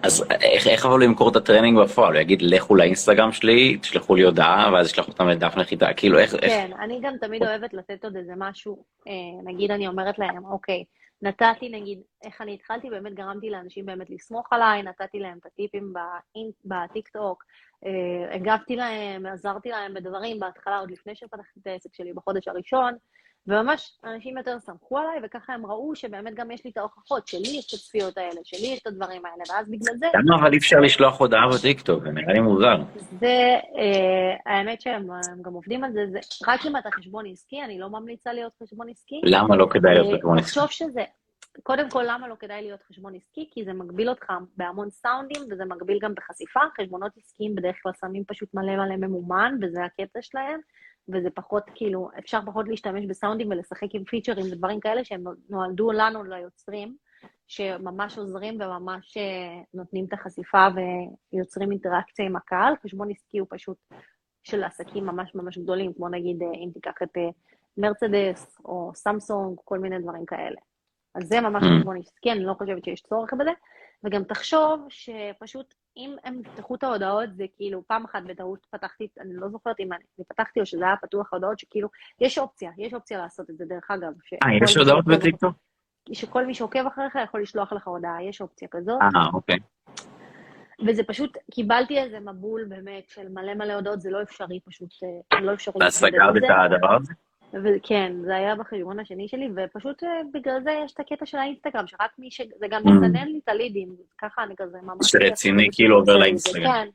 אז איך אבל למכור את הטרנינג בפועל? הוא יגיד, לכו לאינסטגרם שלי, תשלחו לי הודעה, ואז ישלחו אותם לדף נחיתה, כאילו איך... כן, אני גם תמיד אוהבת לתת עוד איזה משהו, נגיד אני אומרת להם, אוקיי, נתתי נגיד, איך אני התחלתי, באמת גרמתי לאנשים באמת לסמוך עליי, נתתי להם את הטיפים בטיקטוק, הגבתי להם, עזרתי להם בדברים בהתחלה, עוד לפני שפתחתי את העסק שלי בחודש הראשון, וממש אנשים יותר סמכו עליי, וככה הם ראו שבאמת גם יש לי את ההוכחות, שלי יש את הצפיות האלה, שלי יש את הדברים האלה, ואז בגלל זה... למה אבל אי אפשר לשלוח הודעה בטיקטוק, זה נראה לי מוזר. זה, האמת שהם גם עובדים על זה, רק אם אתה חשבון עסקי, אני לא ממליצה להיות חשבון עסקי. למה לא כדאי להיות חשבון עסקי? תחשוב שזה, קודם כל למה לא כדאי להיות חשבון עסקי, כי זה מגביל אותך בהמון סאונדים, וזה מגביל גם בחשיפה, חשבונות עסקיים בדרך כלל שמים פשוט מלא ממומן, וזה הקטע שלהם. וזה פחות, כאילו, אפשר פחות להשתמש בסאונדים ולשחק עם פיצ'רים ודברים כאלה שהם נועדו לנו ליוצרים, שממש עוזרים וממש נותנים את החשיפה ויוצרים אינטראקציה עם הקהל. חשבון עסקי הוא פשוט של עסקים ממש גדולים, כמו נגיד אם תיקח את מרצדס או סמסונג, כל מיני דברים כאלה. אז זה ממש חשבון עסקי, אני לא חושבת שיש צורך בזה. וגם תחשוב שפשוט אם הם פתחו את ההודעות, זה כאילו פעם אחת בטעות פתחתי, אני לא זוכרת אם אני פתחתי או שזה היה פתוח ההודעות, שכאילו יש אופציה לעשות את זה דרך אגב. יש הודעות בטיקטוק? שכל מי שעוקב אחריך יכול לשלוח לך הודעה, יש אופציה כזאת. אוקיי. וזה פשוט, קיבלתי איזה מבול באמת של מלא הודעות, זה לא אפשרי פשוט, לא אפשרי. להסגרת את הדבר הזה? כן, זה היה בחשבון השני שלי, ופשוט בגלל זה יש את הקטע של האינסטגרם, שרק מי ש... זה גם מסנן לי את הלידים, ככה אני כזה ממש... שרציני כאילו עובר לאינסטגרם. כן,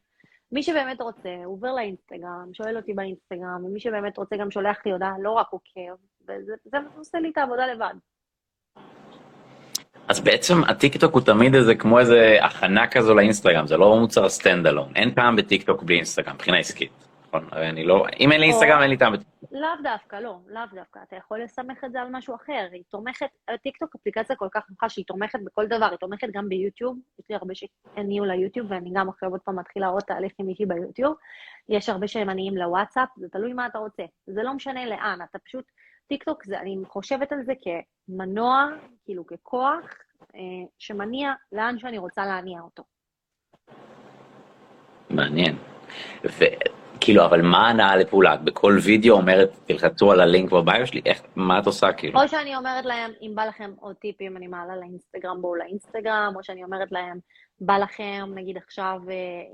מי שבאמת רוצה, עובר לאינסטגרם, שואל אותי באינסטגרם, ומי שבאמת רוצה גם שולח לי הודעה, לא רק עוקב, וזה עושה לי את העבודה לבד. אז בעצם הטיקטוק הוא תמיד איזה, כמו איזה הכנה כזו לאינסטגרם, זה לא מוצר סטנדלון, אין פעם בטיקטוק בלי אינסטגרם, מבחינה עסקית, נכון? אני לא, אם אין לי אינסטגרם, אין לי טעם בטיקטוק. לאו דווקא, לא, לאו דווקא, אתה יכול לסמך את זה על משהו אחר, היא תומכת, טיקטוק אפליקציה כל כך נוחה שהיא תומכת בכל דבר, היא תומכת גם ביוטיוב, יש לי הרבה שעניים ליוטיוב, ואני גם אחרי עוד פעם מתחילה עוד תהליך עם אישי ביוטיוב, יש הרבה שהם עניים לוואטסאפ, זה תלוי מה אתה רוצה, זה לא משנה לאן, אתה פשוט, טיקטוק זה, אני חושבת על זה כמנוע, כאילו ככוח, שמניע לאן שאני רוצה להניע אותו. מעניין. וכאילו, אבל מה הנעה לפעולה? בכל וידאו אומרת, תלחצו על הלינק בביו שלי, איך, מה את עושה כאילו? או שאני אומרת להם, אם בא לכם עוד טיפים, אני מעלה לאינסטגרם, בואו לאינסטגרם, או שאני אומרת להם, בא לכם, נגיד עכשיו,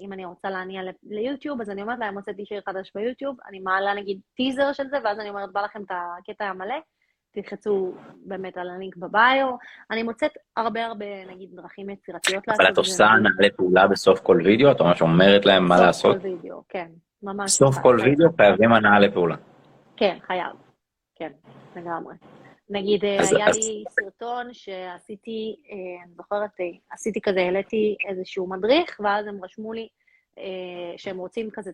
אם אני רוצה להניע ליוטיוב, אז אני אומרת להם, מוצאתי שיר חדש ביוטיוב, אני מעלה נגיד טיזר של זה, ואז אני אומרת, בא לכם את הקטע המלא, תלחצו באמת על הלינק בביו, אני מוצאת הרבה נגיד דרכים יצירתיות. אבל את עושה נעלה פעולה בסוף כל וידאו, את ממש אומרת להם מה לעשות? סוף כל וידאו, כן, ממש. סוף כל וידאו חייבים הנעלה פעולה. כן, חייב, כן, לגמרי. נגיד, היה לי סרטון שעשיתי, אני זוכרת, עשיתי כזה, העליתי איזשהו מדריך, ואז הם רשמו לי שהם רוצים כזה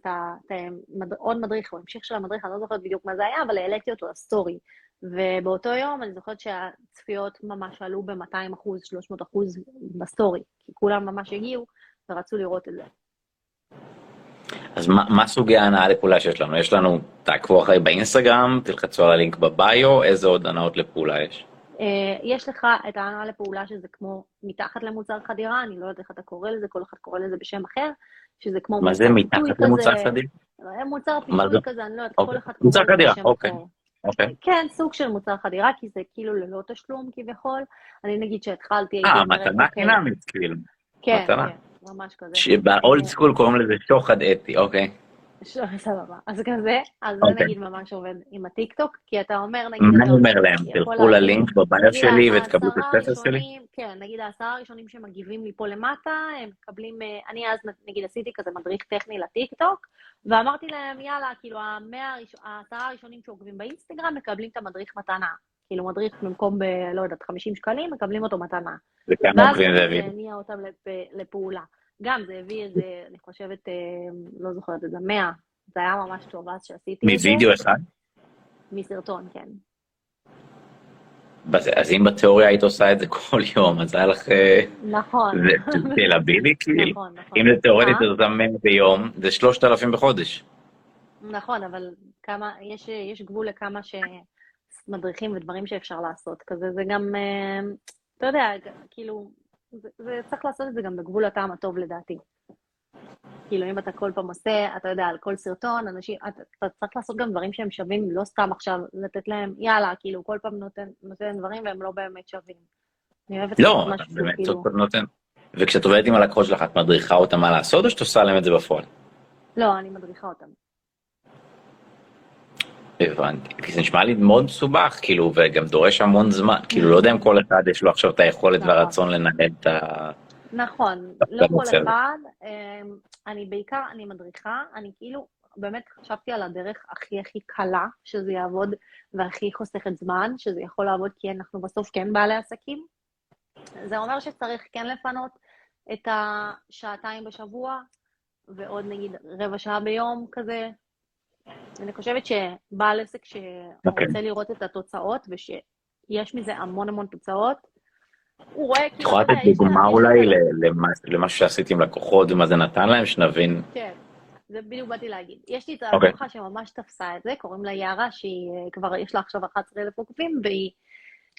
עוד מדריך, או המשיך של המדריך, אני לא זוכרת בדיוק מה זה היה, אבל העליתי אותו לסטורי. ובאותו יום אני זוכרת שהצפיות ממש עלו ב-200%, 300% בסטורי, כי כולם ממש הגיעו ורצו לראות את זה. אז מה סוגי ההנאה לפעולה שיש לנו? יש לנו, תעקבו אחרי באינסטגרם, תלחצו על הלינק בביו, איזה עוד הנאות לפעולה יש? יש לך את ההנאה לפעולה שזה כמו מתחת למוצר חדירה, אני לא יודעת איך אתה קורא לזה, כל אחד קורא לזה בשם אחר, שזה כמו מוצר פיתוי כזה. מה זה מתחת למוצר חדירה? מוצר פיתוי כזה, אני לא יודעת, כל אחד קורא לזה בשם אחר. כן, סוג של מוצר חדירה, כי זה כאילו ללא תשלום כביכול. אני נגיד שהתחלתי... מתנה חינמית כאילו. כן, ממש כזה. שבאולד סקול קוראים לזה שוחד אתי, אוקיי. סבבה, אז כזה, אז זה נגיד ממש עובד עם הטיקטוק, כי אתה אומר נגיד... מה אומר להם? תלכו ללינק בביו שלי ותקבלו את הספר שלי? כן, נגיד 10 הראשונים שמגיבים לי פה למטה, הם מקבלים... אני אז נגיד עשיתי כזה מדריך טכני לטיקטוק, ואמרתי להם, יאללה, כאילו 10 הראשונים שעוקבים באינסטגרם מקבלים את המדריך מתנה. כאילו מדריך במקום ב... לא יודעת, 50 שקלים, מקבלים אותו מתנה. וכמה עוקבים זה הביא? ואז נהיה אותם לפעולה. גם זה הביא איזה, אני חושבת, לא זוכרת, איזה 100. זה היה ממש טוב אז שעשיתי את זה. מווידאו אחד? מסרטון, כן. אז אם בתיאוריה היית עושה את זה כל יום, אז היה לך... נכון. זה תלבילי, כאילו. נכון, נכון. אם זה תיאורטית, זה זמן ביום, זה 3,000 בחודש. נכון, אבל כמה, יש גבול לכמה שמדריכים ודברים שאפשר לעשות כזה. זה גם, אתה יודע, כאילו... וצריך לעשות את זה גם בגבול הטעם הטוב לדעתי. כאילו אם אתה כל פעם עושה, אתה יודע, על כל סרטון, אנשים, אתה צריך לעשות גם דברים שהם שווים, לא סתם עכשיו לתת להם, יאללה, כאילו כל פעם נותן דברים והם לא באמת שווים. אני אוהבת לא, את משהו באמת, כאילו... נותן. וכשאת עובדת עם הלקוחות שלך, את מדריכה אותם מה לעשות או שאת עושה להם את זה בפועל? לא, אני מדריכה אותם. הבנתי, כי זה נשמע לי מאוד מסובך, כאילו, וגם דורש המון זמן, כאילו, לא יודע אם כל אחד יש לו עכשיו את היכולת והרצון לנהל את ה... נכון, לא כל אחד, אני בעיקר, אני מדריכה, אני כאילו, באמת חשבתי על הדרך הכי קלה, שזה יעבוד, והכי חוסכת זמן, שזה יכול לעבוד, כי אנחנו בסוף כן בעלי עסקים, זה אומר שצריך כן לפנות את השעתיים בשבוע, ועוד נגיד רבע שעה ביום כזה, אני חושבת שבעל עסק שרוצה לראות את התוצאות, ושיש מזה המון המון תוצאות, הוא רואה כאילו... יכולה לתת דוגמה אולי למה שעשיתי עם לקוחות, ומה זה נתן להם, שנבין... כן, זה בדיוק באתי להגיד. יש לי את הלקוחה שממש תפסה את זה, קוראים לה יערה, שהיא כבר, יש לה עכשיו 11,000 עוקבים, והיא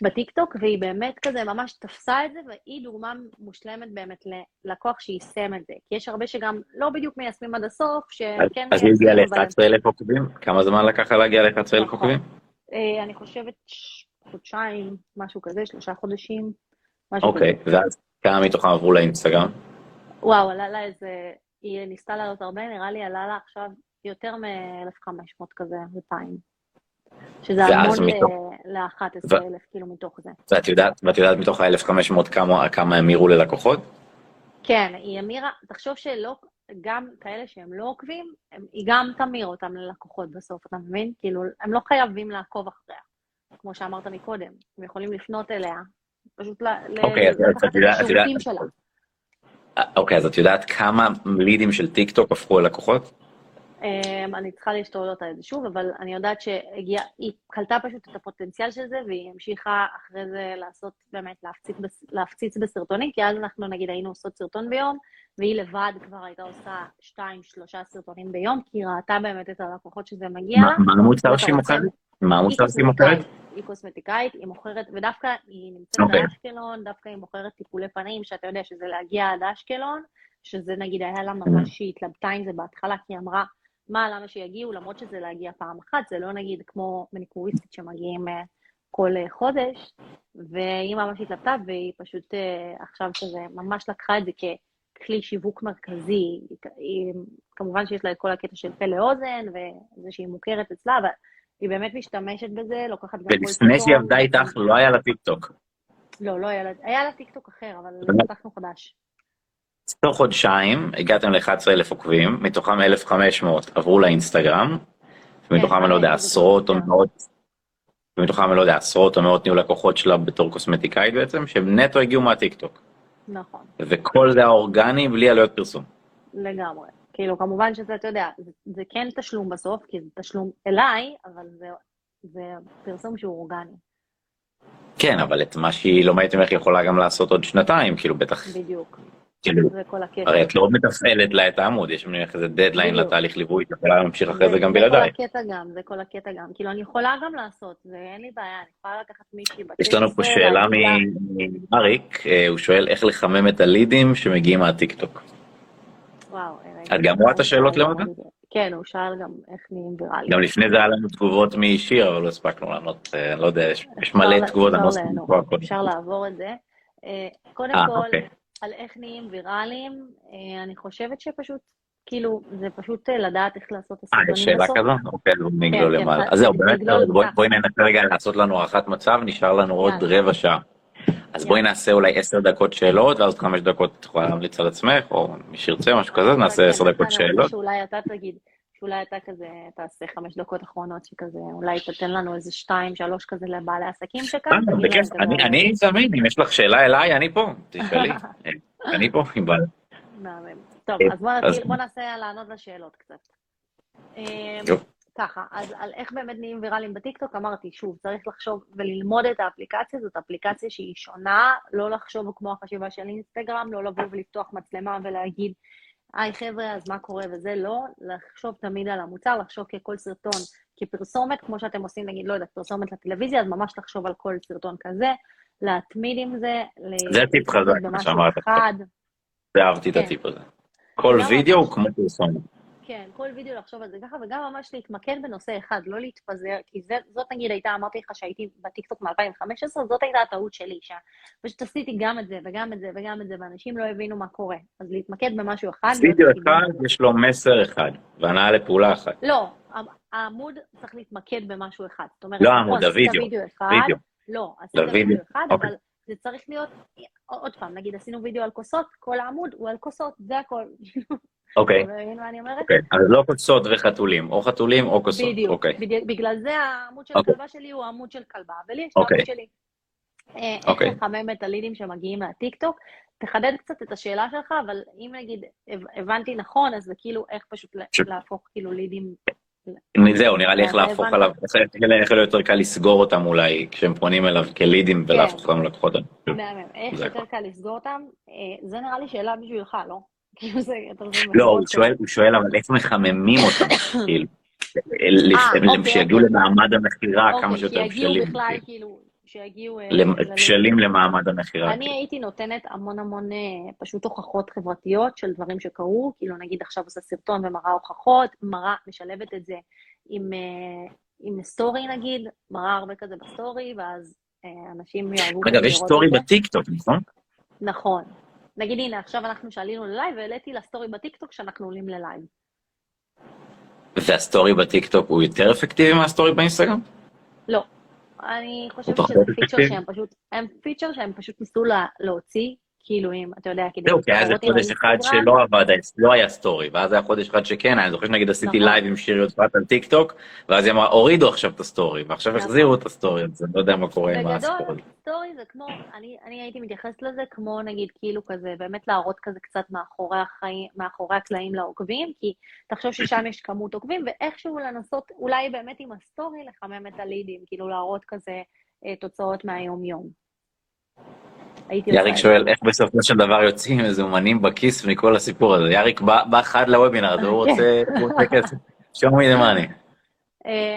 בטיקטוק, והיא באמת כזה ממש תפסה את זה, והיא דוגמה מושלמת באמת ללקוח שיישם את זה. כי יש הרבה שגם לא בדיוק מיישמים עד הסוף, שכן... אז היא הגיעה ל-11,000 עוקבים? כמה זמן לקח להגיע ל-11,000 עוקבים? אני חושבת חודשיים, משהו כזה, 3 חודשים, משהו כזה. אוקיי, ואז כמה מתוכם עברו לאינסטגרם? וואו, עלה לה איזה... היא ניסתה לעלות הרבה, נראה לי עלה לה עכשיו יותר מ-1,500 כזה, 2,000. שזה המון ל-11,000 כאילו מתוך זה. ואת יודעת מתוך ה-1,500 כמה הם אמירו ללקוחות? כן, היא אמירה, תחשוב שלא, גם כאלה שהם לא עוקבים, היא גם תמיר אותם ללקוחות בסוף, אתה מבין? כאילו, הם לא חייבים לעקוב אחריה, כמו שאמרת מקודם, הם יכולים לפנות אליה, פשוט לקחת השירותים שלה. אוקיי, אז את יודעת כמה לידים של טיקטוק הפכו ללקוחות? אני צריכה להשתולל אותה שוב, אבל אני יודעת שהיא קלטה פשוט את הפוטנציאל של זה, והיא המשיכה אחרי זה לעשות, באמת, להפציץ בסרטונים, כי אז אנחנו נגיד היינו עושות סרטון ביום, והיא לבד כבר הייתה עושה 2-3 סרטונים ביום, כי היא ראתה באמת את הלקוחות שזה מגיע לה. מה המוצר שהיא מוכרת? היא קוסמטיקאית, היא מוכרת, ודווקא היא נמצאת באשקלון, דווקא היא מוכרת טיפולי פנים, שאתה יודע שזה להגיע עד אשקלון, שזה נגיד היה לה ממש התלבטה עם זה בהתחלה, כי היא אמרה, מה, למה שיגיעו, למרות שזה להגיע פעם אחת, זה לא נגיד כמו מניקוריסטית שמגיעים כל חודש, והיא ממש התלבטה, והיא פשוט עכשיו שזה ממש לקחה את זה ככלי שיווק מרכזי, כמובן שיש לה את כל הקטע של פה לאוזן, וזה שהיא מוכרת אצלה, אבל היא באמת משתמשת בזה, לוקחת גם כל סרטון. ולפני שהיא עבדה איתך, לא היה לה טיקטוק. לא, לא היה לה, היה לה טיקטוק אחר, אבל פתחנו חדש. תוך חודשיים הגעתם ל-11,000 עוקבים, מתוכם 1,500 עברו לאינסטגרם, ומתוכם אני לא יודע עשרות או מאות, ניהול לקוחות שלה בתור קוסמטיקאית בעצם, שהם נטו הגיעו מהטיקטוק. נכון. וכל זה האורגני בלי עלויות פרסום. לגמרי. כאילו, כמובן שזה, אתה יודע, זה כן תשלום בסוף, כי זה תשלום אליי, אבל זה פרסום שהוא אורגני. כן, אבל את מה שהיא לומדת ממך יכולה גם לעשות עוד שנתיים, כאילו בטח. בדיוק. הרי את לא מתפעלת לה את העמוד, יש לנו איזה דדליין לתהליך ליווי, אתה יכולה להמשיך אחרי זה גם בלעדיי. זה כל הקטע גם, כאילו אני יכולה גם לעשות, זה אין לי בעיה, אני יכולה לקחת מישהי בטקסט. יש לנו פה שאלה מאריק, הוא שואל איך לחמם את הלידים שמגיעים מהטיקטוק. את גם רואה את השאלות למטה? כן, הוא שאל גם איך נהיים ויראליים. גם לפני זה היה לנו תגובות מישיר, אבל לא הספקנו לענות, אני לא יודע, יש מלא תגובות, אפשר לעבור את זה. קודם כל, על איך נהיים ויראליים, אני חושבת שפשוט, כאילו, זה פשוט לדעת איך לעשות הסרטונים בסוף. שאלה כזו? אוקיי, נגלול למעלה. אז זהו, באמת, בואי ננסה רגע לעשות לנו הערכת מצב, נשאר לנו עוד רבע שעה. אז בואי נעשה אולי 10 דקות שאלות, ואז 5 דקות את יכולה להמליץ על עצמך, או מי שרצה, משהו כזה, נעשה 10 דקות שאלות. שאולי אתה תגיד, שאולי אתה כזה, תעשה 5 דקות אחרונות שכזה, אולי תתן לנו איזה 2-3 כזה לבעלי עסקים שכאן. אני זמין, אם יש לך שאלה אליי, אני פה, תשאלי. אני פה, אם בא. טוב, אז בוא נעשה לענות לשאלות קצת. ככה, אז על איך באמת נהיים ויראליים בטיקטוק, אמרתי, שוב, צריך לחשוב וללמוד את האפליקציה, זאת אפליקציה שהיא שונה, לא לחשוב כמו החשיבה של אינסטגרם, לא לבוא ולפתוח מצלמה ולהגיד, היי חבר'ה, אז מה קורה? וזה לא, לחשוב תמיד על המוצר, לחשוב ככל סרטון, כפרסומת, כמו שאתם עושים, נגיד, לא יודע, פרסומת לטלוויזיה, אז ממש לחשוב על כל סרטון כזה, להתמיד עם זה, זה טיפ חזק, מה שאמרת. אהבתי את הטיפ הזה. כל וידאו כמו פרסומת. כן, כל וידאו לחשוב על זה ככה, וגם ממש להתמקד בנושא אחד, לא להתפזר, כי זאת נגיד הייתה, אמרתי לך שהייתי בטיקטוק מ-2015, זאת הייתה הטעות שלי, פשוט עשיתי גם את זה וגם את זה וגם את זה, ואנשים לא הבינו מה קורה, אז להתמקד במשהו אחד. וידאו אחד, יש לו מסר אחד, והנאה לפעולה אחת. לא, העמוד צריך להתמקד במשהו אחד, זאת אומרת, לא העמוד, הוידאו אחד, לא, עשית וידאו אחד, אבל זה צריך להיות, עוד פעם, נגיד עשינו וידאו על כוסות, כל העמוד הוא על כוסות, זה הכל. אוקיי, אז לא כוסות וחתולים, או חתולים או כוסות. בדיוק, בגלל זה העמוד של כלבה שלי הוא העמוד של כלבה, ולי יש את העמוד שלי. איך לחמם את הלידים שמגיעים מהטיקטוק? תחדד קצת את השאלה שלך, אבל אם נגיד הבנתי נכון, אז זה כאילו איך פשוט להפוך כאילו לידים. זהו, נראה לי איך להפוך עליו, איך לא יותר קל לסגור אותם אולי, כשהם פונים אליו כלידים ולהפוך אותם לקוחות. איך יותר קל לסגור אותם? זה נראה לי שאלה בשבילך, לא? לא, הוא שואל, אבל איך מחממים אותם, כאילו, שיגיעו למעמד המחירה כמה שיותר בשלים למעמד המחירה. אני הייתי נותנת המון המון פשוט הוכחות חברתיות של דברים שקרו, כאילו נגיד עכשיו עושה סרטון ומראה הוכחות, מראה משלבת את זה עם סטורי נגיד, מראה הרבה כזה בסטורי, ואז אנשים יאהבו. אגב, יש סטורי בטיקטוק, נכון? נכון. נגיד, הנה, עכשיו אנחנו שעלינו ללייב, והעליתי לסטורי בטיקטוק שאנחנו עולים ללייב. והסטורי בטיקטוק הוא יותר אפקטיבי מהסטורי באינסטגרם? לא. אני חושבת שזה פיצ'ר שהם פשוט ניסו להוציא, כאילו אם, אתה יודע, כדי... זהו, כי היה איזה חודש אחד שלא עבד, לא היה סטורי, ואז היה חודש אחד שכן, אני זוכר שנגיד עשיתי לייב עם שירי יוצפת על טיק טוק, ואז היא אמרה, הורידו עכשיו את הסטורי, ועכשיו החזירו את הסטורי, אז אני לא יודע מה קורה עם הסטורי. בגדול, סטורי זה כמו, אני הייתי מתייחס לזה כמו נגיד כאילו כזה, באמת להראות כזה קצת מאחורי הקלעים לעוקבים, כי תחשוב ששם יש כמות עוקבים, ואיכשהו לנסות, אולי באמת עם הסטורי לחמם את הלידים, כאילו להראות כזה תוצאות מהיום-יום. יריק שואל, איך בסופו של דבר יוצאים איזה אומנים בכיס מכל הסיפור הזה? יריק בא חד לוובינר, הוא רוצה כסף. show me the money.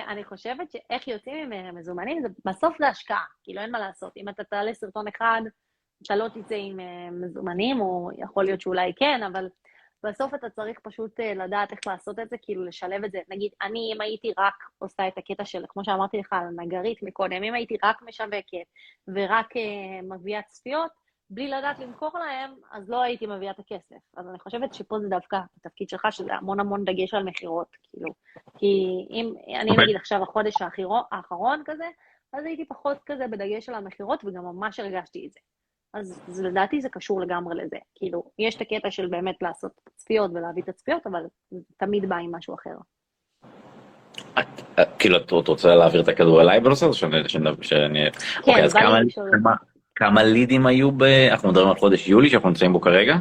אני חושבת שאיך יוצאים עם מזומנים, בסוף זה השקעה, כי לא אין מה לעשות. אם אתה תעלה סרטון אחד, אתה לא תצא עם מזומנים, או יכול להיות שאולי כן, אבל בסוף אתה צריך פשוט לדעת איך לעשות את זה, כאילו לשלב את זה. נגיד, אני אם הייתי רק עושה את הקטע של, כמו שאמרתי לך, נגרית מקודם, אם הייתי רק משווקת ורק מביאה צפיות, בלי לדעת למכור להם, אז לא הייתי מביאה את הכסף. אז אני חושבת שפה זה דווקא התפקיד שלך, שזה המון המון דגש על מחירות, כאילו. כי אם אני נגיד עכשיו החודש האחרון כזה, אז הייתי פחות כזה בדגש על המחירות, וגם ממש הרגשתי את זה. אז לדעתי זה קשור לגמרי לזה, כאילו, יש את הקטע של באמת לעשות צפיות ולהביא את הצפיות, אבל תמיד בא עם משהו אחר. כאילו, את רוצה להעביר את הכדור אליי בנושא הזה? כן, אז כמה לידים היו אנחנו מדברים על חודש יולי שאנחנו נמצאים בו כרגע?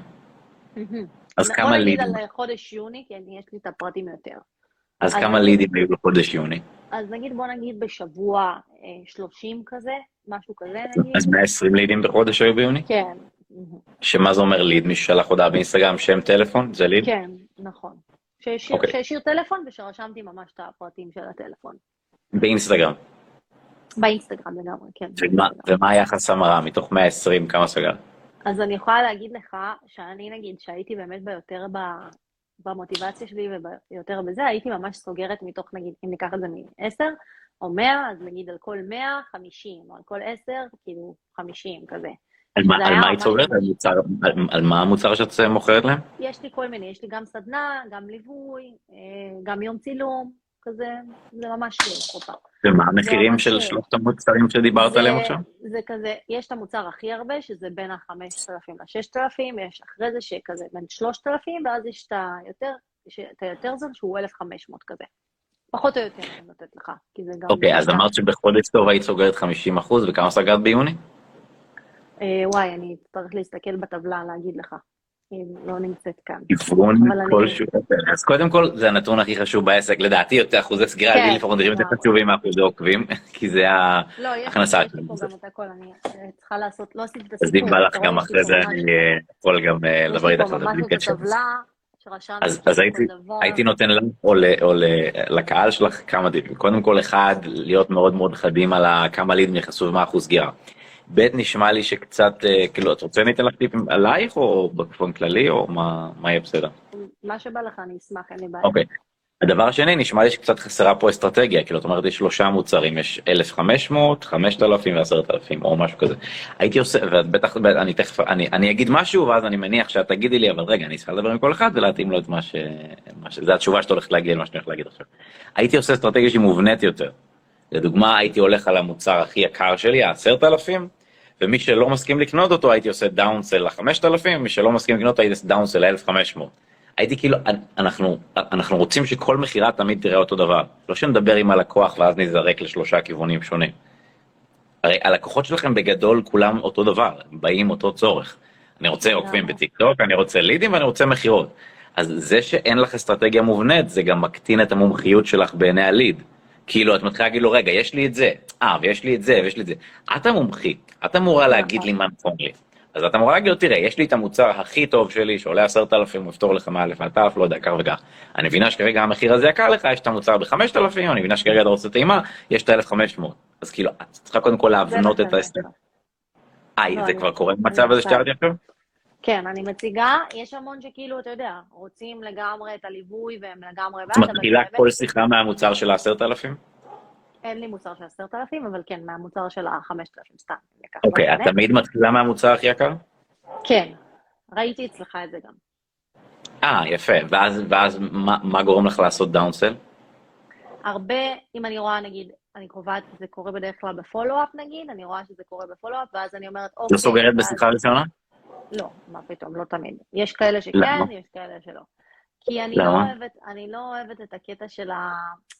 אז כמה לידים? אני אגיד על חודש יוני, כי יש לי את הפרטים יותר. אז כמה לידים היו בחודש יוני? אז נגיד, בוא נגיד בשבוע 30 כזה, משהו כזה נגיד. אז 120 לידים בחודש היו ביוני? כן. שמה זה אומר ליד? מי ששלח הודעה באינסטגרם, שם טלפון, זה ליד? כן, נכון. שהשאיר טלפון ושרשמתי ממש את הפרטים של הטלפון. באינסטגרם? באינסטגרם לגמרי, כן. ומה היחס המרה? מתוך 120 כמה סגר? אז אני יכולה להגיד לך שאני נגיד שהייתי באמת ביותר במוטיבציה שלי ויותר בזה, הייתי ממש סוגרת מתוך, נגיד, אם ניקח את זה מ-10 או 100, אז נגיד על כל 100, 50, או על כל 10, כאילו 50, כזה. על מה היא צוברת? על מה המוצר שאת מוכרת להם? יש לי כל מיני, יש לי גם סדנה, גם ליווי, גם יום צילום, כזה, זה ממש חופה. ומה המחירים של שלושת המוצרים שדיברת עליהם עכשיו? זה כזה, יש את המוצר הכי הרבה, שזה בין ה-5,000 ל-6,000, יש אחרי זה שכזה בין 3,000, ואז יש את היותר זול, שהוא 1,500 כזה. פחות או יותר, אני נותנת לך, כי זה גם... אוקיי, אז אמרת שבחודש טוב היית סוגרת 50%, וכמה סגרת ביוני? וואי, אני צריך להסתכל בטבלה, להגיד לך. אם לא נמצאת כאן. אז קודם כל, זה הנתון הכי חשוב בעסק, לדעתי יותר אחוזי סגירה, לי לפחות נראים את החשובים מהאחוזי עוקבים, כי זה ההכנסה. לא, יש לי פה גם את הכל, אני צריכה לעשות, לא עושים את הסיפור. אז אם בא לך גם אחרי זה, אני יכול גם לדבר איתך. יש לי פה ממש את הטבלה, שרשמנו. אז הייתי נותן לך או לקהל שלך כמה דיבים. קודם כל אחד, להיות מאוד מאוד חדים על כמה ליד נכנסו ומאחוז סגירה. בית נשמע לי שקצת, כאילו, את רוצה ניתן לך טיפים עלייך, או בקפון כללי, או מה יהיה בסדר? מה שבא לך, אני אשמח, אין לי בעיה. אוקיי. הדבר השני, נשמע לי שקצת חסרה פה אסטרטגיה, כאילו, זאת אומרת, יש 3 מוצרים, יש 1,500, 5,000 ו10,000, או משהו כזה. הייתי עושה, ואת בטח, אני אגיד משהו, ואז אני מניח שאת תגידי לי, אבל רגע, אני אשכה לדבר עם כל אחד, ולהתאים לו את מה ש... זה התשובה שאתה הולכת להגיד, מה שאני הולך להגיד עכשיו. הייתי עושה אסטרטגיה שהיא מובנית יותר. לדוגמה, הייתי הולך על המוצר הכי יקר שלי, 10,000, ומי שלא מסכים לקנות אותו, הייתי עושה דאונסל ל-5,000, מי שלא מסכים לקנות אותו, הייתי עושה דאונסל ל-1,500. הייתי כאילו, אנחנו רוצים שכל מחירה תמיד תראה אותו דבר. לא שנדבר עם הלקוח ואז נזרק ל3 כיוונים שונים. הרי הלקוחות שלכם בגדול כולם אותו דבר, באים אותו צורך. אני רוצה עוקבים בטיקטוק, אני רוצה לידים ואני רוצה מחירות. אז זה שאין לך אסטרטגיה מובנית, זה גם מקטין את המומחיות שלך בעיני הליד. כאילו, את מתחילה להגיד לו, רגע, יש לי את זה, ויש לי את זה, ויש לי את זה. את המומחית, את אמורה להגיד לי מה נכון לי. אז את אמורה להגיד לו, תראה, יש לי את המוצר הכי טוב שלי, שעולה 10,000, הוא יפתור לך 1,000, לא יודע, כך וכך. אני מבינה שכרגע המחיר הזה יקר לך, יש את המוצר ב-5,000, אני מבינה שכרגע אתה רוצה טעימה, יש את 1,500. אז כאילו, את צריכה קודם כל להבנות את ההסתר. זה כבר קורה במצב הזה שתיארתי עכשיו? כן, אני מציגה, יש המון שכאילו, אתה יודע, רוצים לגמרי את הליווי והם לגמרי... את מתחילה כל שיחה מהמוצר של 10,000? אין לי מוצר של 10,000, אבל כן, מהמוצר של 5,000 סתם. אוקיי, את תמיד מתחילה מהמוצר הכי יקר? כן, ראיתי אצלך את זה גם. יפה, ואז מה גורם לך לעשות דאונסל? הרבה, אם אני רואה, נגיד, אני קובעת שזה קורה בדרך כלל בפולו-אפ, נגיד, אני רואה שזה קורה בפולו-אפ, ואז אני אומרת... לא סוגרת בשיחה ראשונה? לא, מה פתאום, לא תמיד. יש כאלה שכן, יש כאלה שלא. כי אני לא אוהבת את הקטע של ה...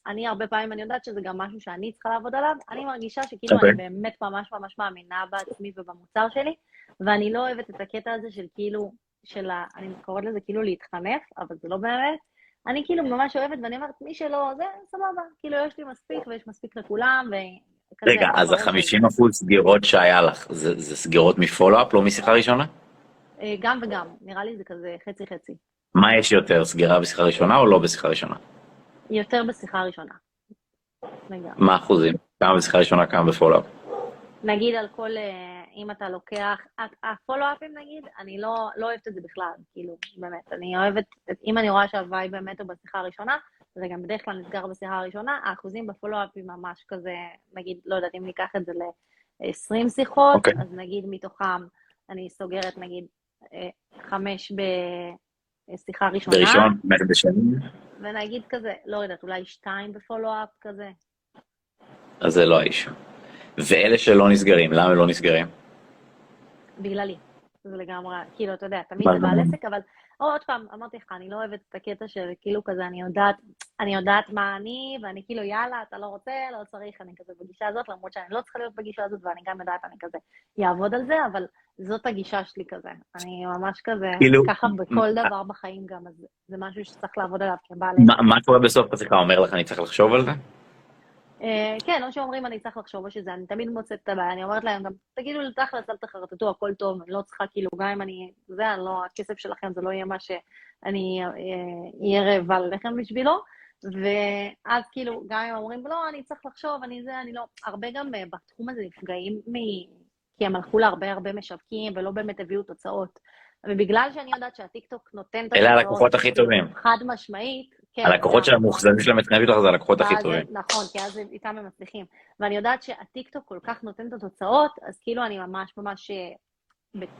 אני הרבה פעמים, אני יודעת שזה גם משהו שאני צריכה לעבוד עליו, אני מרגישה שכאילו אני באמת ממש ממש מאמינה בעצמי ובמוצר שלי, ואני לא אוהבת את הקטע הזה של כאילו, אני קוראת לזה כאילו להתחנף, אבל זה לא באמת. אני כאילו ממש אוהבת, ואני אומרת, מי שלא, זה סבבה, כאילו יש לי מספיק, ויש מספיק לכולם, וכזה... רגע, אז ה-50% סגירות שהיה לך, זה סגירות מפולו-אפ, לא משיחה ראשונה? גם וגם, נראה לי זה כזה חצי-חצי. מה יש יותר, סגירה בשיחה ראשונה או לא בשיחה ראשונה? יותר בשיחה ראשונה. מה אחוזים? כמה בשיחה ראשונה, כמה בפולו-אפ? נגיד על כל, אם אתה לוקח, הפולו-אפים נגיד, אני לא אוהבת את זה בכלל, כאילו, באמת, אני אוהבת, אם אני רואה שהווי באמת הוא בשיחה הראשונה, זה גם בדרך כלל נסגר בשיחה הראשונה, האחוזים בפולו-אפים ממש כזה, נגיד, לא יודעת, אם ניקח את זה ל-20 שיחות, אז נגיד מתוכם, אני סוגרת נגיד 5 בשיחה ראשונה. בראשון, ונגיד כזה, לא יודעת, אולי 2 בפולו-אפ כזה. אז זה לא האיש. ואלה שלא נסגרים, למה לא נסגרים? בגללי, זה לגמרי, כאילו, אתה יודע, תמיד זה בעל עסק, אבל עוד פעם, אמרתי לך, אני לא אוהבת את הקטע של כאילו כזה, אני יודעת מה אני, ואני כאילו, יאללה, אתה לא רוצה, לא צריך, אני כזה בגישה הזאת, למרות שאני לא צריכה להיות בגישה הזאת, ואני גם יודעת, אני כזה יעבוד על זה, אבל זאת הגישה שלי כזה, אני ממש כזה, ככה בכל דבר בחיים גם, אז זה משהו שצריך לעבוד עליו כבעל עסק. מה קורה בסוף השיחה, אומר לך, אני צריך לחשוב על זה? כן, או שאומרים אני צריך לחשוב או שזה, אני תמיד מוצאת את הבעיה, אני אומרת להם גם, תגידו לתכלס, אל תחרטטו, הכל טוב, אני לא צריכה, כאילו, גם אם אני, זה, לא, הכסף שלכם זה לא יהיה מה שאני אהיה רעבה לכם בשבילו, ואז כאילו, גם אם אומרים, לא, אני צריך לחשוב, אני זה, אני לא, הרבה גם בתחום הזה נפגעים, כי הם הלכו להרבה הרבה משווקים, ולא באמת הביאו תוצאות, ובגלל שאני יודעת שהטיקטוק נותן את התוצאות, אלה הלקוחות הכי טובים. חד משמעית, הלקוחות של המוחזנים שלהם את נביט לך, זה הלקוחות הכי טובים. נכון, כי אז איתם הם מצליחים. ואני יודעת שהטיקטוק כל כך נותן את התוצאות, אז כאילו אני ממש ממש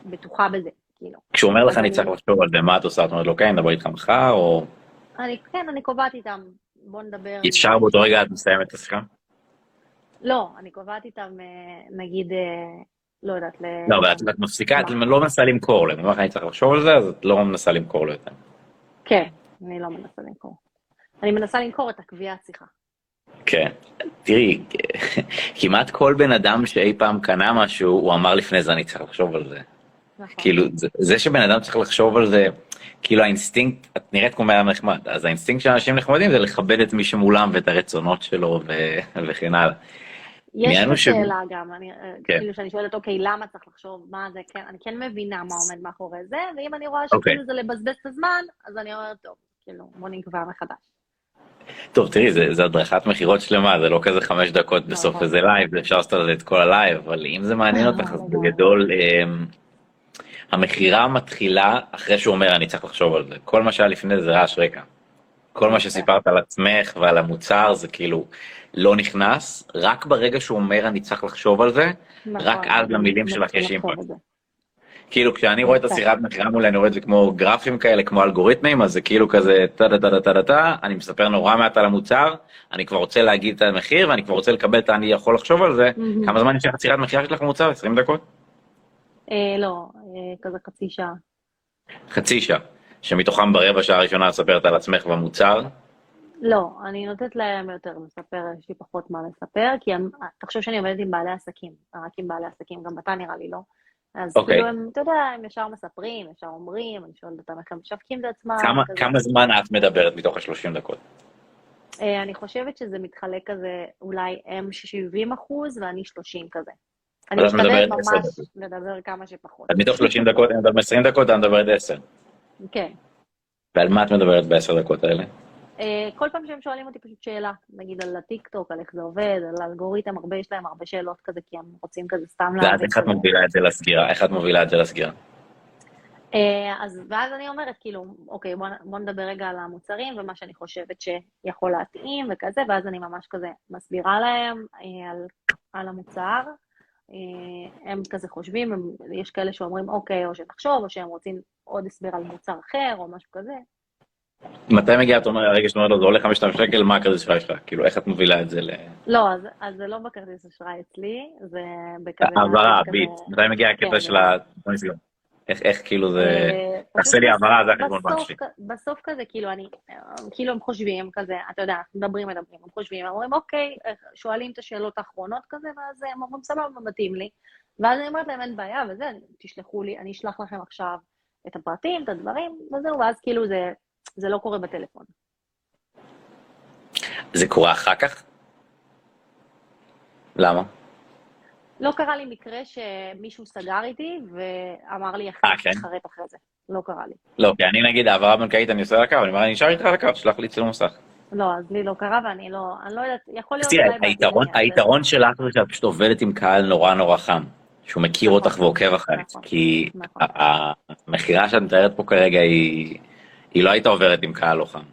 בטוחה בזה, כאילו. כשהוא אומר לך אני צריך לחשוב על זה, מה את עושה? את אומרת לו, כן, נדבר איתך מחר, או... כן, אני קובעת איתם, בוא נדבר... ישר באותו רגע את מסיימת את השיחה? לא, אני קובעת איתם, נגיד, לא יודעת... לא, אבל את מפסיקה, את לא מנסה למכור להם. אני צריך לחשוב על זה, אז את לא מנסה למכור להם. כן. אני לא מנסה למכור. אני מנסה למכור את הקביעה השיחה. כן. תראי, כמעט כל בן אדם שאי פעם קנה משהו, הוא אמר לפני זה, אני צריך לחשוב על זה. כאילו, זה שבן אדם צריך לחשוב על זה, כאילו האינסטינקט, את נראית כמו אדם נחמד, אז האינסטינקט של אנשים נחמדים זה לכבד את מי שמולם ואת הרצונות שלו וכן הלאה. יש לי שאלה גם, כאילו שאני שואלת, אוקיי, למה צריך לחשוב מה זה, אני כן מבינה מה עומד מאחורי זה, ואם אני רואה שכאילו זה לבזבז את הזמן, אז אני אומרת, טוב, כאילו, בוא נקבע מחדש. טוב, תראי, זה הדרכת מחירות שלמה, זה לא כזה 5 דקות בסוף איזה לייב, אפשר לעשות על זה את כל הלייב, אבל אם זה מעניין אותך, אז בגדול, המחירה מתחילה אחרי שהוא אומר, אני צריך לחשוב על זה. כל מה שהיה לפני זה רעש רקע. כל מה שסיפרת על עצמך ועל המוצר, זה כאילו לא נכנס, רק ברגע שהוא אומר, אני צריך לחשוב על זה, רק אז למילים שלך יש אימפקט. כאילו, כשאני רואה את השיחת מכירה מולי, אני רואה את זה כמו גרפים כאלה, כמו אלגוריתמים, אז זה כאילו כזה, טה-טה-טה-טה-טה, אני מספר נורא מעט על המוצר, אני כבר רוצה להגיד את המחיר, ואני כבר רוצה לקבל את אני יכול לחשוב על זה. כמה זמן נשאר השיחת מכירה שלך למוצר? 20 דקות? לא, כזה חצי שעה. חצי שעה. שמתוכם ברבע שעה הראשונה לספרת על עצמך והמוצר? לא, אני נותנת להם יותר לספר, יש לי פחות מה לספר, כי תחשוב שאני עובדת עם בעלי עסקים, רק עם בעלי עסקים, גם אתה נראה לי, לא? אז כאילו הם, אתה יודע, הם ישר מספרים, ישר אומרים, אני שואלת אותם איך הם משווקים את עצמם. כמה זמן את מדברת מתוך ה-30 דקות? אני חושבת שזה מתחלק כזה, אולי הם 70% ואני 30 כזה. אני משתדלת ממש לדבר כמה שפחות. אז מתוך 30 דקות, אני מדברת 20 דקות, אני מדברת 10. כן. ועל מה את מדברת ב10 דקות האלה? כל פעם שהם שואלים אותי פשוט שאלה, נגיד על הטיקטוק, על איך זה עובד, על האלגוריתם, הרבה יש להם הרבה שאלות כזה, כי הם רוצים כזה סתם להבין. ואז איך את מובילה את זה לסגירה? איך את מובילה את זה לסגירה? ואז אני אומרת, כאילו, אוקיי, בוא נדבר רגע על המוצרים, ומה שאני חושבת שיכול להתאים וכזה, ואז אני ממש כזה מסבירה להם על המוצר, הם כזה חושבים, יש כאלה שאומרים אוקיי, או שנחשוב, או שהם רוצים עוד הסבר על מוצר אחר, או משהו כזה. מתי מגיע, אתה אומר, הרגע שאתה אומרת לו, זה עולה 5,000 שקל, מה הכרטיס אשראי שלך? כאילו, איך את מובילה את זה ל... לא, אז זה לא בכרטיס אשראי אצלי, זה בכזה... העברה, ביט, מתי מגיע הקטע של ה... איך כאילו זה... תעשה לי העברה, זה החשבון בנק שלי. בסוף כזה, כאילו אני, כאילו הם חושבים כזה, אתה יודע, מדברים, הם חושבים, הם אומרים, אוקיי, שואלים את השאלות האחרונות כזה, ואז הם אומרים, סבבה, מתאים לי. ואז אני אומרת להם, אין בעיה, וזה, תשלחו לי, אני אשלח לכם עכשיו את הפרטים, את הדברים, וזהו, ואז כאילו זה לא קורה בטלפון. זה קורה אחר כך? למה? לא קרה לי מקרה שמישהו סגר איתי ואמר לי אחרי תחרט אחרי זה. לא קרה לי. לא, כי אני נגיד, העברה בנקאית אני עושה על הקו, אני אומר, אני נשאר איתך על הקו, שלח לי צילום מסך. לא, אז לי לא קרה ואני לא יודעת, יכול להיות... היתרון שלך זה שאת פשוט עובדת עם קהל נורא נורא חם, שהוא מכיר אותך ועוקב אחרת, כי המחירה שאת מתארת פה כרגע היא לא הייתה עוברת עם קהל לא חם.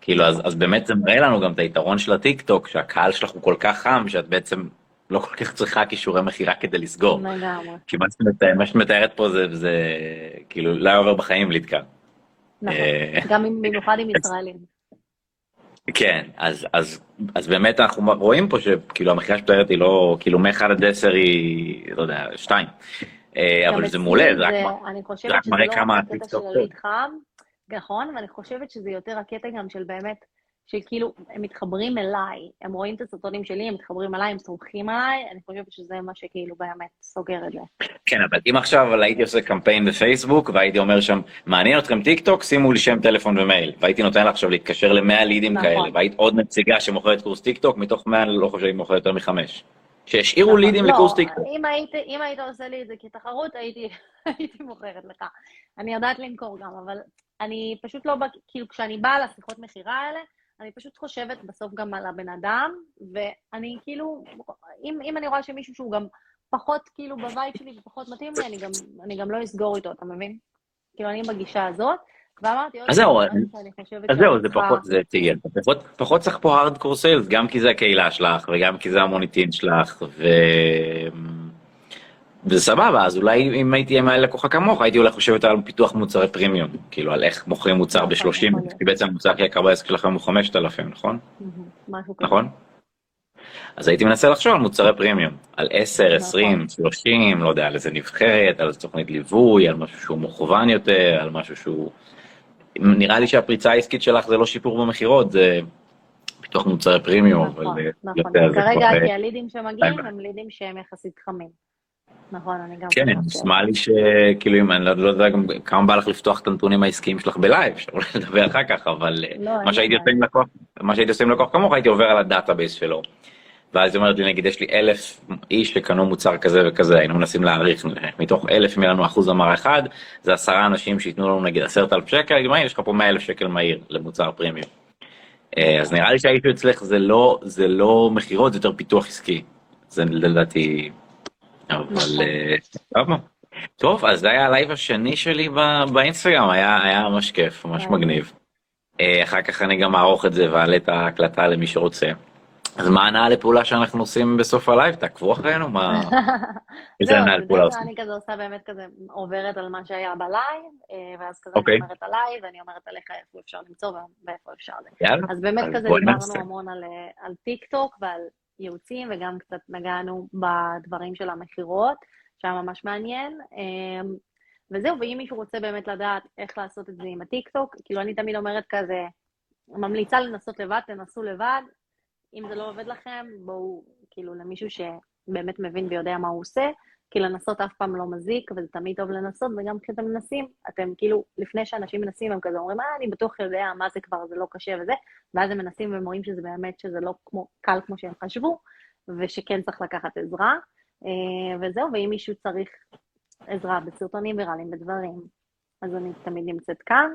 כאילו, אז באמת זה מראה לנו גם את היתרון של הטיקטוק, שהקהל שלך הוא כל כך חם, שאת בעצם לא כל כך צריכה כישורי מחירה כדי לסגור. כי מה שמתארת פה זה, כאילו, לא עובר בחיים להתקע. נכון, גם במיוחד עם ישראלים. כן, אז באמת אנחנו רואים פה שכאילו המחירה שמתארת היא לא, כאילו מ-1 עד 10 היא, לא יודע, 2. אבל זה מעולה, זה רק מראה כמה הטיקטוק טוב. נכון, ואני חושבת שזה יותר הקטע גם של באמת, שכאילו הם מתחברים אליי, הם רואים את הסרטונים שלי, הם מתחברים אליי, הם סומכים עליי, אני חושבת שזה מה שכאילו באמת סוגר את זה. כן, אבל אם עכשיו הייתי עושה קמפיין בפייסבוק, והייתי אומר שם, מעניין אתכם טיק טוק, שימו לי שם טלפון ומייל, והייתי נותן לך עכשיו להתקשר ל100 לידים כאלה, והיית עוד נציגה שמוכרת קורס טיק טוק, מתוך 100 לא חושב שהיא מוכרת יותר מ5. שהשאירו לידים לקורס טיק טוק. אם היית עושה לי את זה כתחרות, הייתי מוכרת לך. אני יודעת למכור גם, אבל אני פשוט לא, כאילו כשאני באה לשיחות מחירה האלה, אני פשוט חושבת בסוף גם על הבן אדם, ואני כאילו, אם אני רואה שמישהו שהוא גם פחות כאילו בבית שלי ופחות מתאים לי, אני גם לא אסגור איתו, אתה מבין? כאילו אני בגישה הזאת, ואמרתי עוד אז זהו, זה פחות, זה תהיה, פחות צריך פה הארדקור סיילס, גם כי זה הקהילה שלך, וגם כי זה המוניטין שלך, וזה סבבה, אז אולי אם הייתי עם הלקוחה כמוך, הייתי אולי חושבת על פיתוח מוצרי פרימיום, כאילו על איך מוכרים מוצר ב-30, כי בעצם המוצר הכי יקר בעסק שלכם הוא 5,000, נכון? נכון? אז הייתי מנסה לחשוב על מוצרי פרימיום, על 10, 20, 30, לא יודע, על איזה נבחרת, על איזה תוכנית ליווי, על משהו שהוא מוכוון יותר, על משהו שהוא... נראה לי שהפריצה העסקית שלך זה לא שיפור במחירות, זה פיתוח מוצרי פרימיום, אבל... נכון, כרגע כי הלידים שמגיעים הם לידים שהם יחסית חמים. נכון, אני גם... כן, נשמע לי שכאילו, אם אני לא יודע גם כמה בא לך לפתוח את הנתונים העסקיים שלך בלייב, שאולי לדבר אחר כך, אבל מה שהייתי עושה עם לקוח כמוך, הייתי עובר על הדאטאבייס שלו. ואז היא אומרת לי, נגיד, יש לי 1,000 איש שקנו מוצר כזה וכזה, היינו מנסים להעריך, מתוך 1,000 מילנו 1%, זה 10 אנשים שייתנו לנו, נגיד, 10,000 שקל, מה, יש לך פה 100,000 שקל מהיר למוצר פרימיום. אז נראה לי שהאישו אצלך זה לא מחירות, זה יותר פיתוח עסקי. זה לדעתי... אבל... טוב, אז זה היה הלייב השני שלי באינסטגרם, היה ממש כיף, ממש מגניב. אחר כך אני גם אערוך את זה ועלה את ההקלטה למי שרוצה. אז מה הנעה לפעולה שאנחנו עושים בסוף הלייב? תעקבו אחרינו, מה... איזה הנעה לפעולה עושים? אני כזה עושה באמת כזה עוברת על מה שהיה בלייב, ואז כזה אני אומרת עליי, ואני אומרת עליך איפה אפשר למצוא ואיפה אפשר זה. אז באמת כזה דיברנו המון על טיק טוק ועל... ייעוצים, וגם קצת נגענו בדברים של המחירות, שהיה ממש מעניין, וזהו, ואם מישהו רוצה באמת לדעת איך לעשות את זה עם הטיקטוק, כאילו אני תמיד אומרת כזה, ממליצה לנסות לבד, תנסו לבד, אם זה לא עובד לכם, בואו, כאילו, למישהו שבאמת מבין ויודע מה הוא עושה, כי לנסות אף פעם לא מזיק, וזה תמיד טוב לנסות, וגם כשאתם מנסים, אתם כאילו, לפני שאנשים מנסים, הם כזה אומרים, אני בטוח יודע מה זה כבר, זה לא קשה וזה, ואז הם מנסים והם רואים שזה באמת, שזה לא קל כמו שהם חשבו, ושכן צריך לקחת עזרה, וזהו, ואם מישהו צריך עזרה בסרטונים ויראליים בדברים, אז אני תמיד נמצאת כאן,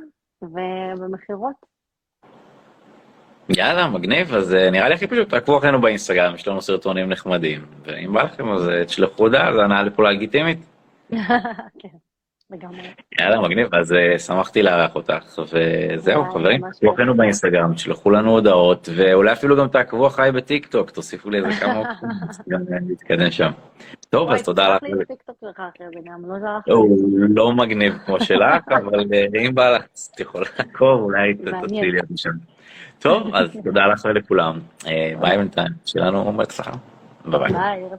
ובמחירות. יאללה, מגניב, אז נראה לי הכי פשוט, תעקבו אחרינו באינסטגרם, יש לנו סרטונים נחמדים, ואם בא לכם, אז תשלחו הודעה, זה הנעה לפעולה לגיטימית. כן, לגמרי. יאללה, מגניב, אז שמחתי לארח אותך, וזהו, חברים, תעקבו אחרינו באינסטגרם, תשלחו לנו הודעות, ואולי אפילו גם תעקבו אחרי בטיקטוק, תוסיפו לי איזה כמה אופן, להתקדם שם. טוב, אז תודה לך. לא מגניב כמו שלך, אבל אם בא לך, תוכל לעקוב, אולי תוציא לי שם. טוב, אז תודה לך ולכולם. ביי בינתיים, שלנו בהצלחה. ביי.